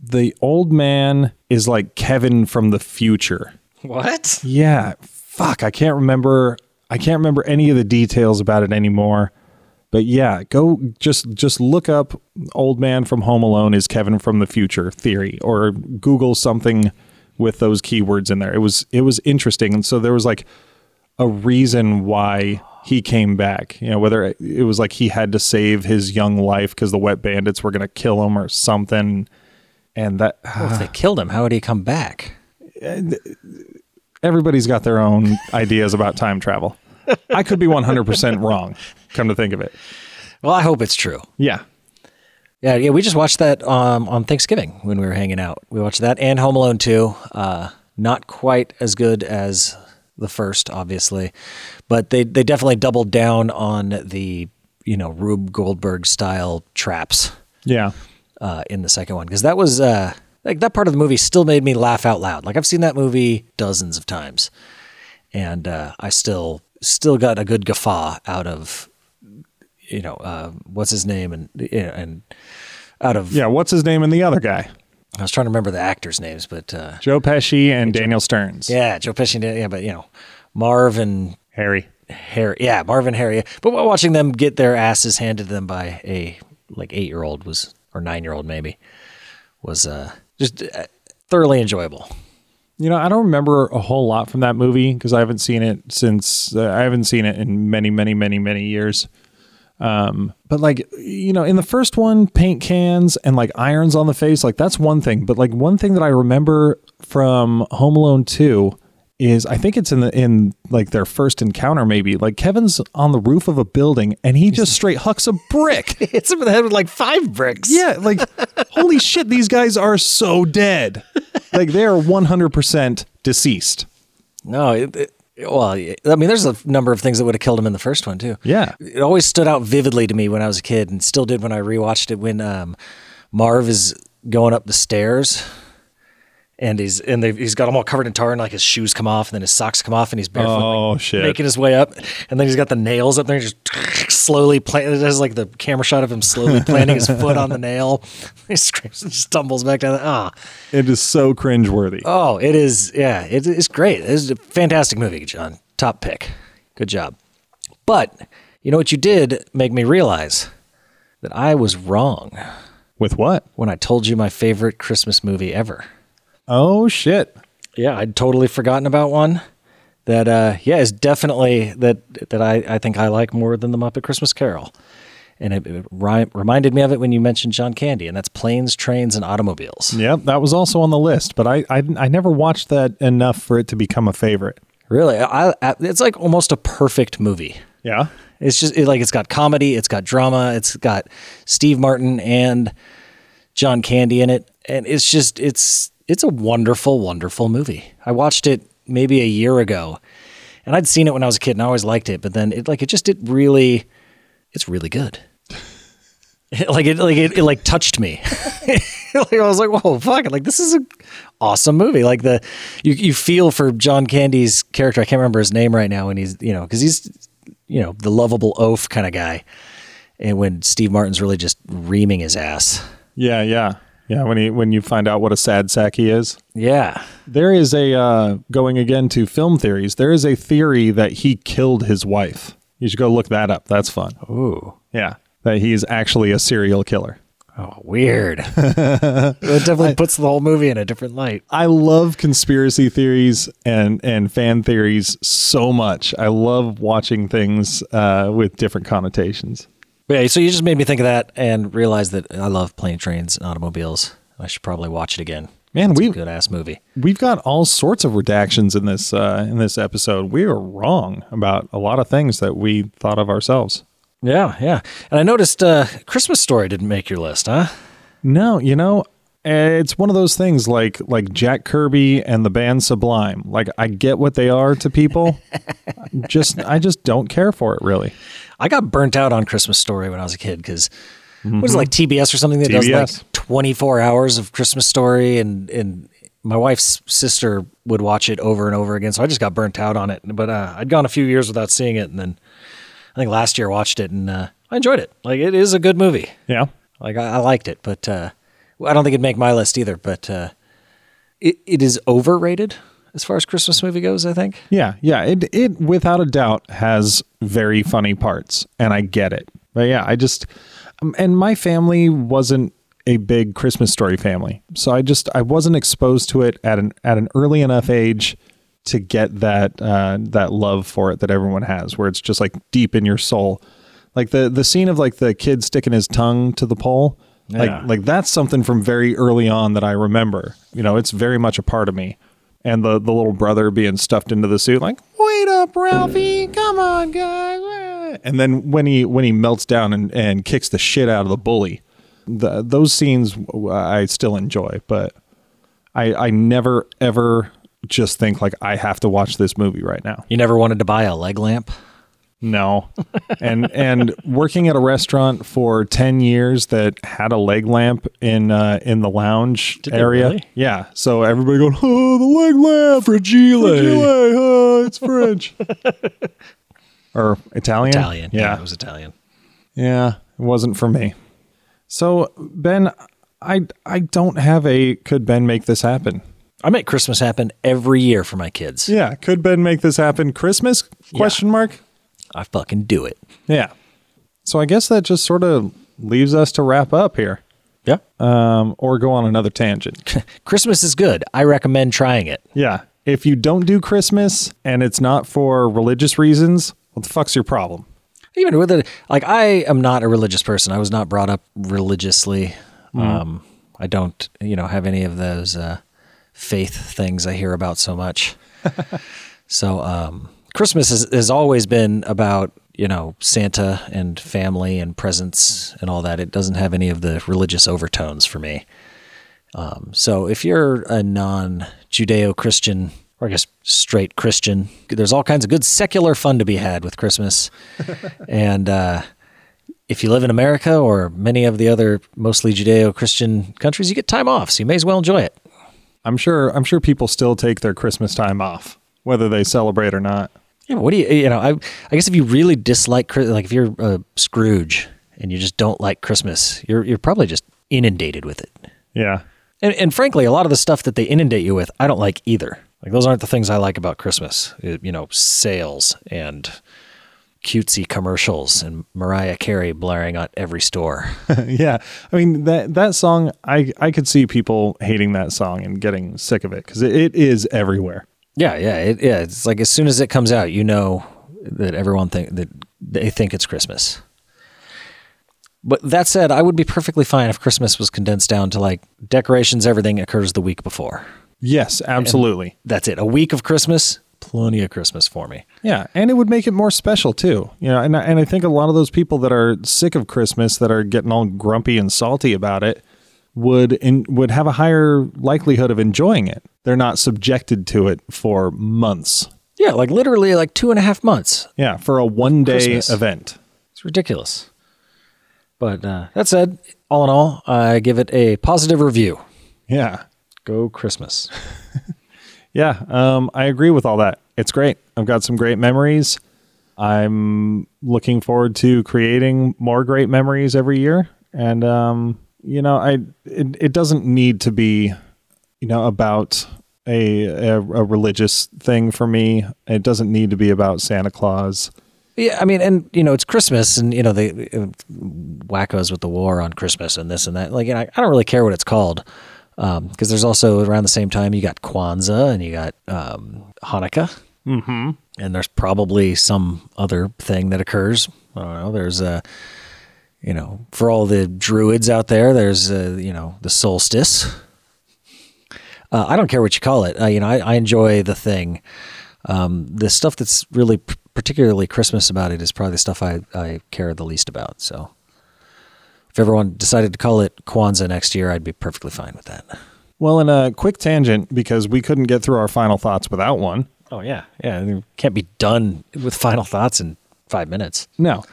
the old man is like Kevin from the future. What? Yeah. Fuck. I can't remember. I can't remember any of the details about it anymore, but yeah, go just, just look up old man from Home Alone is Kevin from the future theory, or Google something with those keywords in there. It was, it was interesting. And so there was like a reason why he came back, you know, whether it was like he had to save his young life because the wet bandits were going to kill him or something. And that uh, well, if they killed him, how would he come back? Everybody's got their own ideas about time travel. I could be one hundred percent wrong, come to think of it. Well, I hope it's true. Yeah. Yeah. Yeah. We just watched that um, on Thanksgiving when we were hanging out. We watched that and Home Alone two. Uh, not quite as good as the first, obviously, but they, they definitely doubled down on the, you know, Rube Goldberg style traps. Yeah. Uh, in the second one, because that was uh, like that part of the movie still made me laugh out loud. Like I've seen that movie dozens of times, and uh, I still still got a good guffaw out of, you know, uh, what's his name and and out of yeah, what's his name and the other guy. I was trying to remember the actors' names, but uh, Joe Pesci and Joe, Daniel Stearns. Yeah, Joe Pesci. And, yeah, but you know, Marv and Harry, Harry. Yeah, Marv and Harry. But watching them get their asses handed to them by a like eight year old was. Or nine-year-old maybe, was uh, just uh, thoroughly enjoyable. You know, I don't remember a whole lot from that movie because I haven't seen it since, uh, I haven't seen it in many, many, many, many years. Um, but like, you know, in the first one, paint cans and like irons on the face, like that's one thing. But like one thing that I remember from Home Alone two is I think it's in the in like their first encounter maybe. Like Kevin's on the roof of a building and he just straight hucks a brick. Hits him in the head with like five bricks. Yeah, like holy shit, these guys are so dead. Like they are one hundred percent deceased. No, it, it, well, I mean, there's a number of things that would have killed him in the first one too. Yeah, it always stood out vividly to me when I was a kid, and still did when I rewatched it. When um, Marv is going up the stairs. And he's and he's got them all covered in tar, and like his shoes come off, and then his socks come off, and he's barefoot, oh, like, shit. making his way up. And then he's got the nails up there, and just slowly planting. There's like the camera shot of him slowly planting his foot on the nail. He screams and just tumbles back down. Ah, it is so cringeworthy. Oh, it is. Yeah, it, it's great. It's a fantastic movie, John. Top pick. Good job. But you know what you did make me realize that I was wrong. With what? When I told you my favorite Christmas movie ever. Oh, shit. Yeah, I'd totally forgotten about one that, uh, yeah, is definitely that that I, I think I like more than The Muppet Christmas Carol. And it, it ri- reminded me of it when you mentioned John Candy, and that's Planes, Trains, and Automobiles. Yep, that was also on the list, but I I, I never watched that enough for it to become a favorite. Really? I, I, it's like almost a perfect movie. Yeah? It's just it, like it's got comedy, it's got drama, it's got Steve Martin and John Candy in it, and it's just, it's... It's a wonderful, wonderful movie. I watched it maybe a year ago, and I'd seen it when I was a kid, and I always liked it. But then, it like it just it really, it's really good. It, like it, like it, it, like touched me. Like, I was like, "Whoa, fuck!" Like this is an awesome movie. Like the you you feel for John Candy's character. I can't remember his name right now, and he's you know because he's you know the lovable oaf kind of guy, and when Steve Martin's really just reaming his ass. Yeah, yeah. Yeah, when he when you find out what a sad sack he is. Yeah. There is a, uh, going again to film theories, there is a theory that he killed his wife. You should go look that up. That's fun. Ooh. Yeah, that he's actually a serial killer. Oh, weird. It definitely puts the whole movie in a different light. I love conspiracy theories and, and fan theories so much. I love watching things uh, with different connotations. Yeah, so you just made me think of that and realize that I love Plane, Trains, and Automobiles. I should probably watch it again. Man, it's we, a good-ass movie. We've got all sorts of redactions in this uh, in this episode. We were wrong about a lot of things that we thought of ourselves. Yeah, yeah. And I noticed uh, Christmas Story didn't make your list, huh? No, you know, it's one of those things like like Jack Kirby and the band Sublime. Like, I get what they are to people. just I just don't care for it, really. I got burnt out on Christmas Story when I was a kid because mm-hmm. was it like T B S or something that T B S. Does like twenty-four hours of Christmas Story, and, and my wife's sister would watch it over and over again. So I just got burnt out on it, but uh, I'd gone a few years without seeing it. And then I think last year I watched it and uh, I enjoyed it. Like it is a good movie. Yeah. Like I, I liked it, but uh, I don't think it'd make my list either, but uh, it, it is overrated. As far as Christmas movie goes, I think. Yeah, yeah. It, it without a doubt has very funny parts, and I get it. But yeah, I just, um, and my family wasn't a big Christmas Story family. So I just, I wasn't exposed to it at an, at an early enough age to get that, uh, that love for it that everyone has, where it's just like deep in your soul. Like the, the scene of like the kid sticking his tongue to the pole. Yeah. Like, like that's something from very early on that I remember, you know, it's very much a part of me. And the, the little brother being stuffed into the suit, like, wait up, Ralphie, come on, guys. And then when he when he melts down and, and kicks the shit out of the bully, the, those scenes I still enjoy. But I, I never, ever just think, like, I have to watch this movie right now. You never wanted to buy a leg lamp? No. And and working at a restaurant for ten years that had a leg lamp in uh, in the lounge Did area. Really? Yeah. So everybody going, oh, the leg lamp. Fragile. Fragile. Oh, it's French. Or Italian? Italian. Yeah. yeah, it was Italian. Yeah, it wasn't for me. So, Ben, I I don't have a could Ben make this happen. I make Christmas happen every year for my kids. Yeah, could Ben make this happen Christmas? Question yeah. mark. I fucking do it. Yeah. So I guess that just sort of leaves us to wrap up here. Yeah. Um, or go on another tangent. Christmas is good. I recommend trying it. Yeah. If you don't do Christmas and it's not for religious reasons, what the fuck's your problem? Even with it, like, I am not a religious person. I was not brought up religiously. Mm. Um, I don't, you know, have any of those uh, faith things I hear about so much. So, um, Christmas is, has always been about, you know, Santa and family and presents and all that. It doesn't have any of the religious overtones for me. Um, so if you're a non-Judeo-Christian, or I guess straight Christian, there's all kinds of good secular fun to be had with Christmas. And uh, if you live in America or many of the other mostly Judeo-Christian countries, you get time off, so you may as well enjoy it. I'm sure I'm sure people still take their Christmas time off, whether they celebrate or not. Yeah, but what do you, you know, I I guess if you really dislike, like if you're a Scrooge and you just don't like Christmas, you're you're probably just inundated with it. Yeah. And, and frankly, a lot of the stuff that they inundate you with, I don't like either. Like, those aren't the things I like about Christmas. It, you know, sales and cutesy commercials and Mariah Carey blaring at every store. Yeah. I mean, that that song, I, I could see people hating that song and getting sick of it because it, it is everywhere. Yeah, yeah, it, yeah. It's like as soon as it comes out, you know that everyone think that they think it's Christmas. But that said, I would be perfectly fine if Christmas was condensed down to like decorations. Everything occurs the week before. Yes, absolutely. And that's it. A week of Christmas, plenty of Christmas for me. Yeah, and it would make it more special too. You know, and I, and I think a lot of those people that are sick of Christmas, that are getting all grumpy and salty about it, would in, would have a higher likelihood of enjoying it. They're not subjected to it for months. Yeah, like literally like two and a half months. Yeah, for a one-day event. It's ridiculous. But uh, that said, all in all, I give it a positive review. Yeah. Go Christmas. Yeah, um, I agree with all that. It's great. I've got some great memories. I'm looking forward to creating more great memories every year. And... um You know, I it, it doesn't need to be, you know, about a, a a religious thing for me. It doesn't need to be about Santa Claus. Yeah, I mean, and, you know, it's Christmas and, you know, they wackos with the war on Christmas and this and that. Like, you know, I, I don't really care what it's called because um, there's also around the same time you got Kwanzaa and you got um, Hanukkah. Mm-hmm. And there's probably some other thing that occurs. I don't know. There's a... You know, for all the druids out there, there's, uh, you know, the solstice. Uh, I don't care what you call it. Uh, you know, I, I enjoy the thing. Um, the stuff that's really p- particularly Christmas about it is probably the stuff I, I care the least about. So if everyone decided to call it Kwanzaa next year, I'd be perfectly fine with that. Well, in a quick tangent, because we couldn't get through our final thoughts without one. Oh, yeah. Yeah. You can't be done with final thoughts in five minutes. No.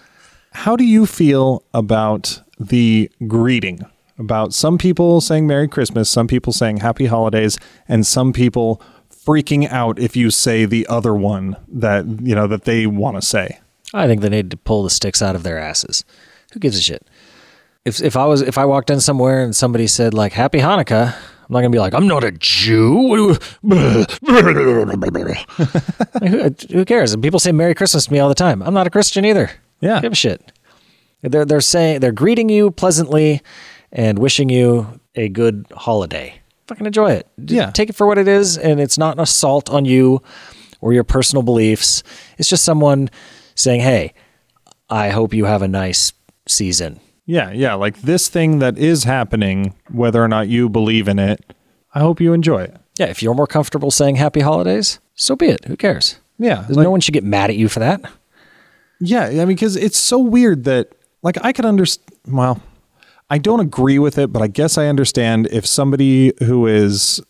How do you feel about the greeting? About some people saying Merry Christmas, some people saying Happy Holidays, and some people freaking out if you say the other one that, you know, that they want to say? I think they need to pull the sticks out of their asses. Who gives a shit? If if I was if I walked in somewhere and somebody said like Happy Hanukkah, I'm not gonna be like, I'm not a Jew. Who, who cares? And people say Merry Christmas to me all the time. I'm not a Christian either. Yeah. Give a shit. They're, they're saying, they're greeting you pleasantly and wishing you a good holiday. Fucking enjoy it. Yeah. Take it for what it is. And it's not an assault on you or your personal beliefs. It's just someone saying, hey, I hope you have a nice season. Yeah. Yeah. Like this thing that is happening, whether or not you believe in it, I hope you enjoy it. Yeah. If you're more comfortable saying Happy Holidays, so be it. Who cares? Yeah. Like, no one should get mad at you for that. Yeah, I mean, because it's so weird that, like, I could understand, well, I don't agree with it, but I guess I understand if somebody who is,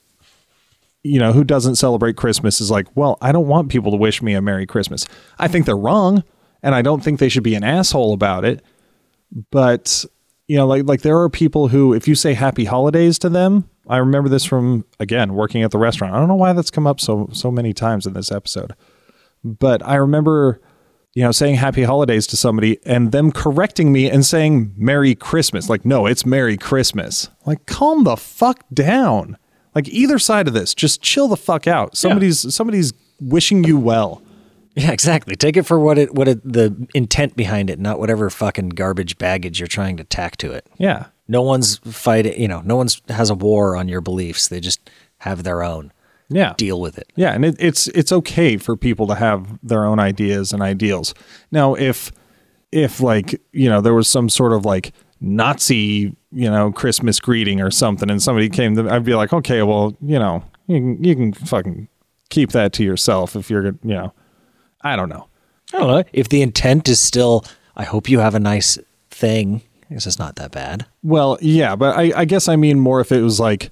you know, who doesn't celebrate Christmas is like, well, I don't want people to wish me a Merry Christmas. I think they're wrong, and I don't think they should be an asshole about it. But, you know, like like there are people who, if you say happy holidays to them, I remember this from, again, working at the restaurant. I don't know why that's come up so so many times in this episode. But I remember, you know, saying happy holidays to somebody and them correcting me and saying Merry Christmas. Like, no, it's Merry Christmas. Like, calm the fuck down. Like, either side of this, just chill the fuck out. Somebody's yeah. somebody's wishing you well. Yeah, exactly. Take it for what it what it, the intent behind it, not whatever fucking garbage baggage you're trying to tack to it. Yeah. No one's fighting, you know, no one's has a war on your beliefs. They just have their own. Yeah. Deal with it. Yeah. And it, it's, it's okay for people to have their own ideas and ideals. Now, if, if like, you know, there was some sort of like Nazi, you know, Christmas greeting or something and somebody came to, I'd be like, okay, well, you know, you can, you can fucking keep that to yourself if you're, you know, I don't know. I don't know. If the intent is still, I hope you have a nice thing. I guess it's not that bad. Well, yeah, but I, I guess I mean more if it was like,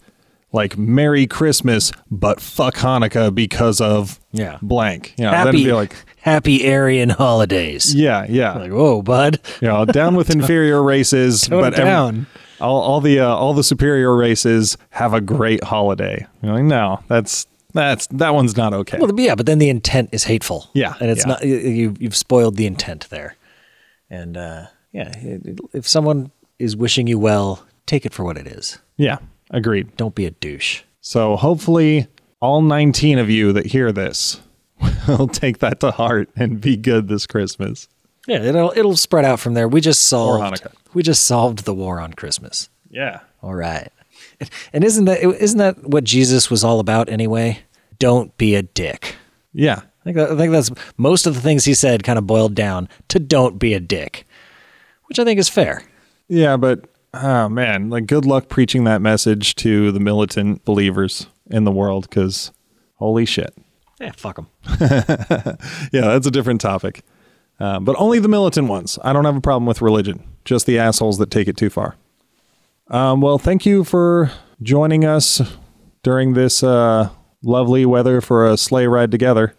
like Merry Christmas, but fuck Hanukkah because of yeah. blank. You know, happy, be like, happy Aryan holidays. Yeah, yeah. Like, whoa, bud. You know, down with inferior races, Tone but down. Every, all, all the uh, all the superior races have a great holiday. You're like, no, that's that's that one's not okay. Well, yeah, but then the intent is hateful. Yeah, and it's yeah. not you. You've spoiled the intent there, and uh, yeah, if someone is wishing you well, take it for what it is. Yeah. Agreed. Don't be a douche. So hopefully all nineteen of you that hear this will take that to heart and be good this Christmas. Yeah, it'll it'll spread out from there. We just solved we just solved the war on Christmas. Yeah. All right. And isn't that isn't that what Jesus was all about anyway? Don't be a dick. Yeah. I think that, I think that's most of the things he said kind of boiled down to don't be a dick, which I think is fair. Yeah, but oh, man, like good luck preaching that message to the militant believers in the world because holy shit. Yeah, fuck them. Yeah, that's a different topic. Uh, but only the militant ones. I don't have a problem with religion, just the assholes that take it too far. Um, well, thank you for joining us during this uh, lovely weather for a sleigh ride together.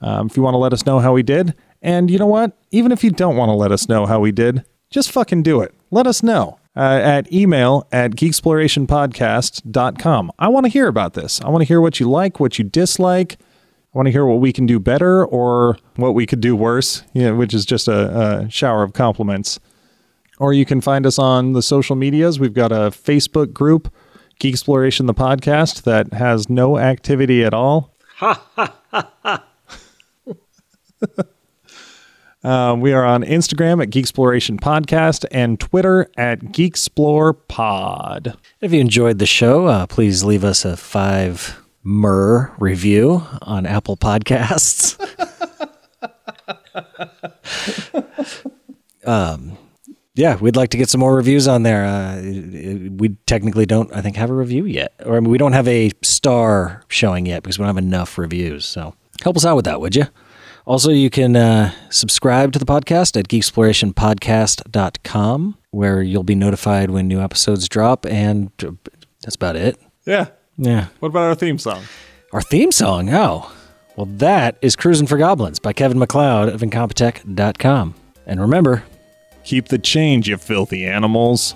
Um, if you want to let us know how we did, and you know what? Even if you don't want to let us know how we did, just fucking do it. Let us know. Uh, at email at geek exploration podcast dot com. I want to hear about this. I want to hear what you like, what you dislike. I want to hear what we can do better or what we could do worse, you know, which is just a, a shower of compliments. Or you can find us on the social medias. We've got a Facebook group, Geek Exploration the Podcast, that has no activity at all. Ha, ha, ha, ha. Uh, we are on Instagram at Geek Exploration Podcast and Twitter at Geek Explore Pod. If you enjoyed the show, uh, please leave us a five mer review on Apple Podcasts. um, yeah, we'd like to get some more reviews on there. Uh, we technically don't, I think, have a review yet, or I mean, we don't have a star showing yet because we don't have enough reviews. So help us out with that, would you? Also, you can uh, subscribe to the podcast at geek exploration podcast dot com, where you'll be notified when new episodes drop, and that's about it. Yeah. Yeah. What about our theme song? Our theme song? Oh. Well, that is Cruisin' for Goblins by Kevin MacLeod of incompetech dot com. And remember, keep the change, you filthy animals.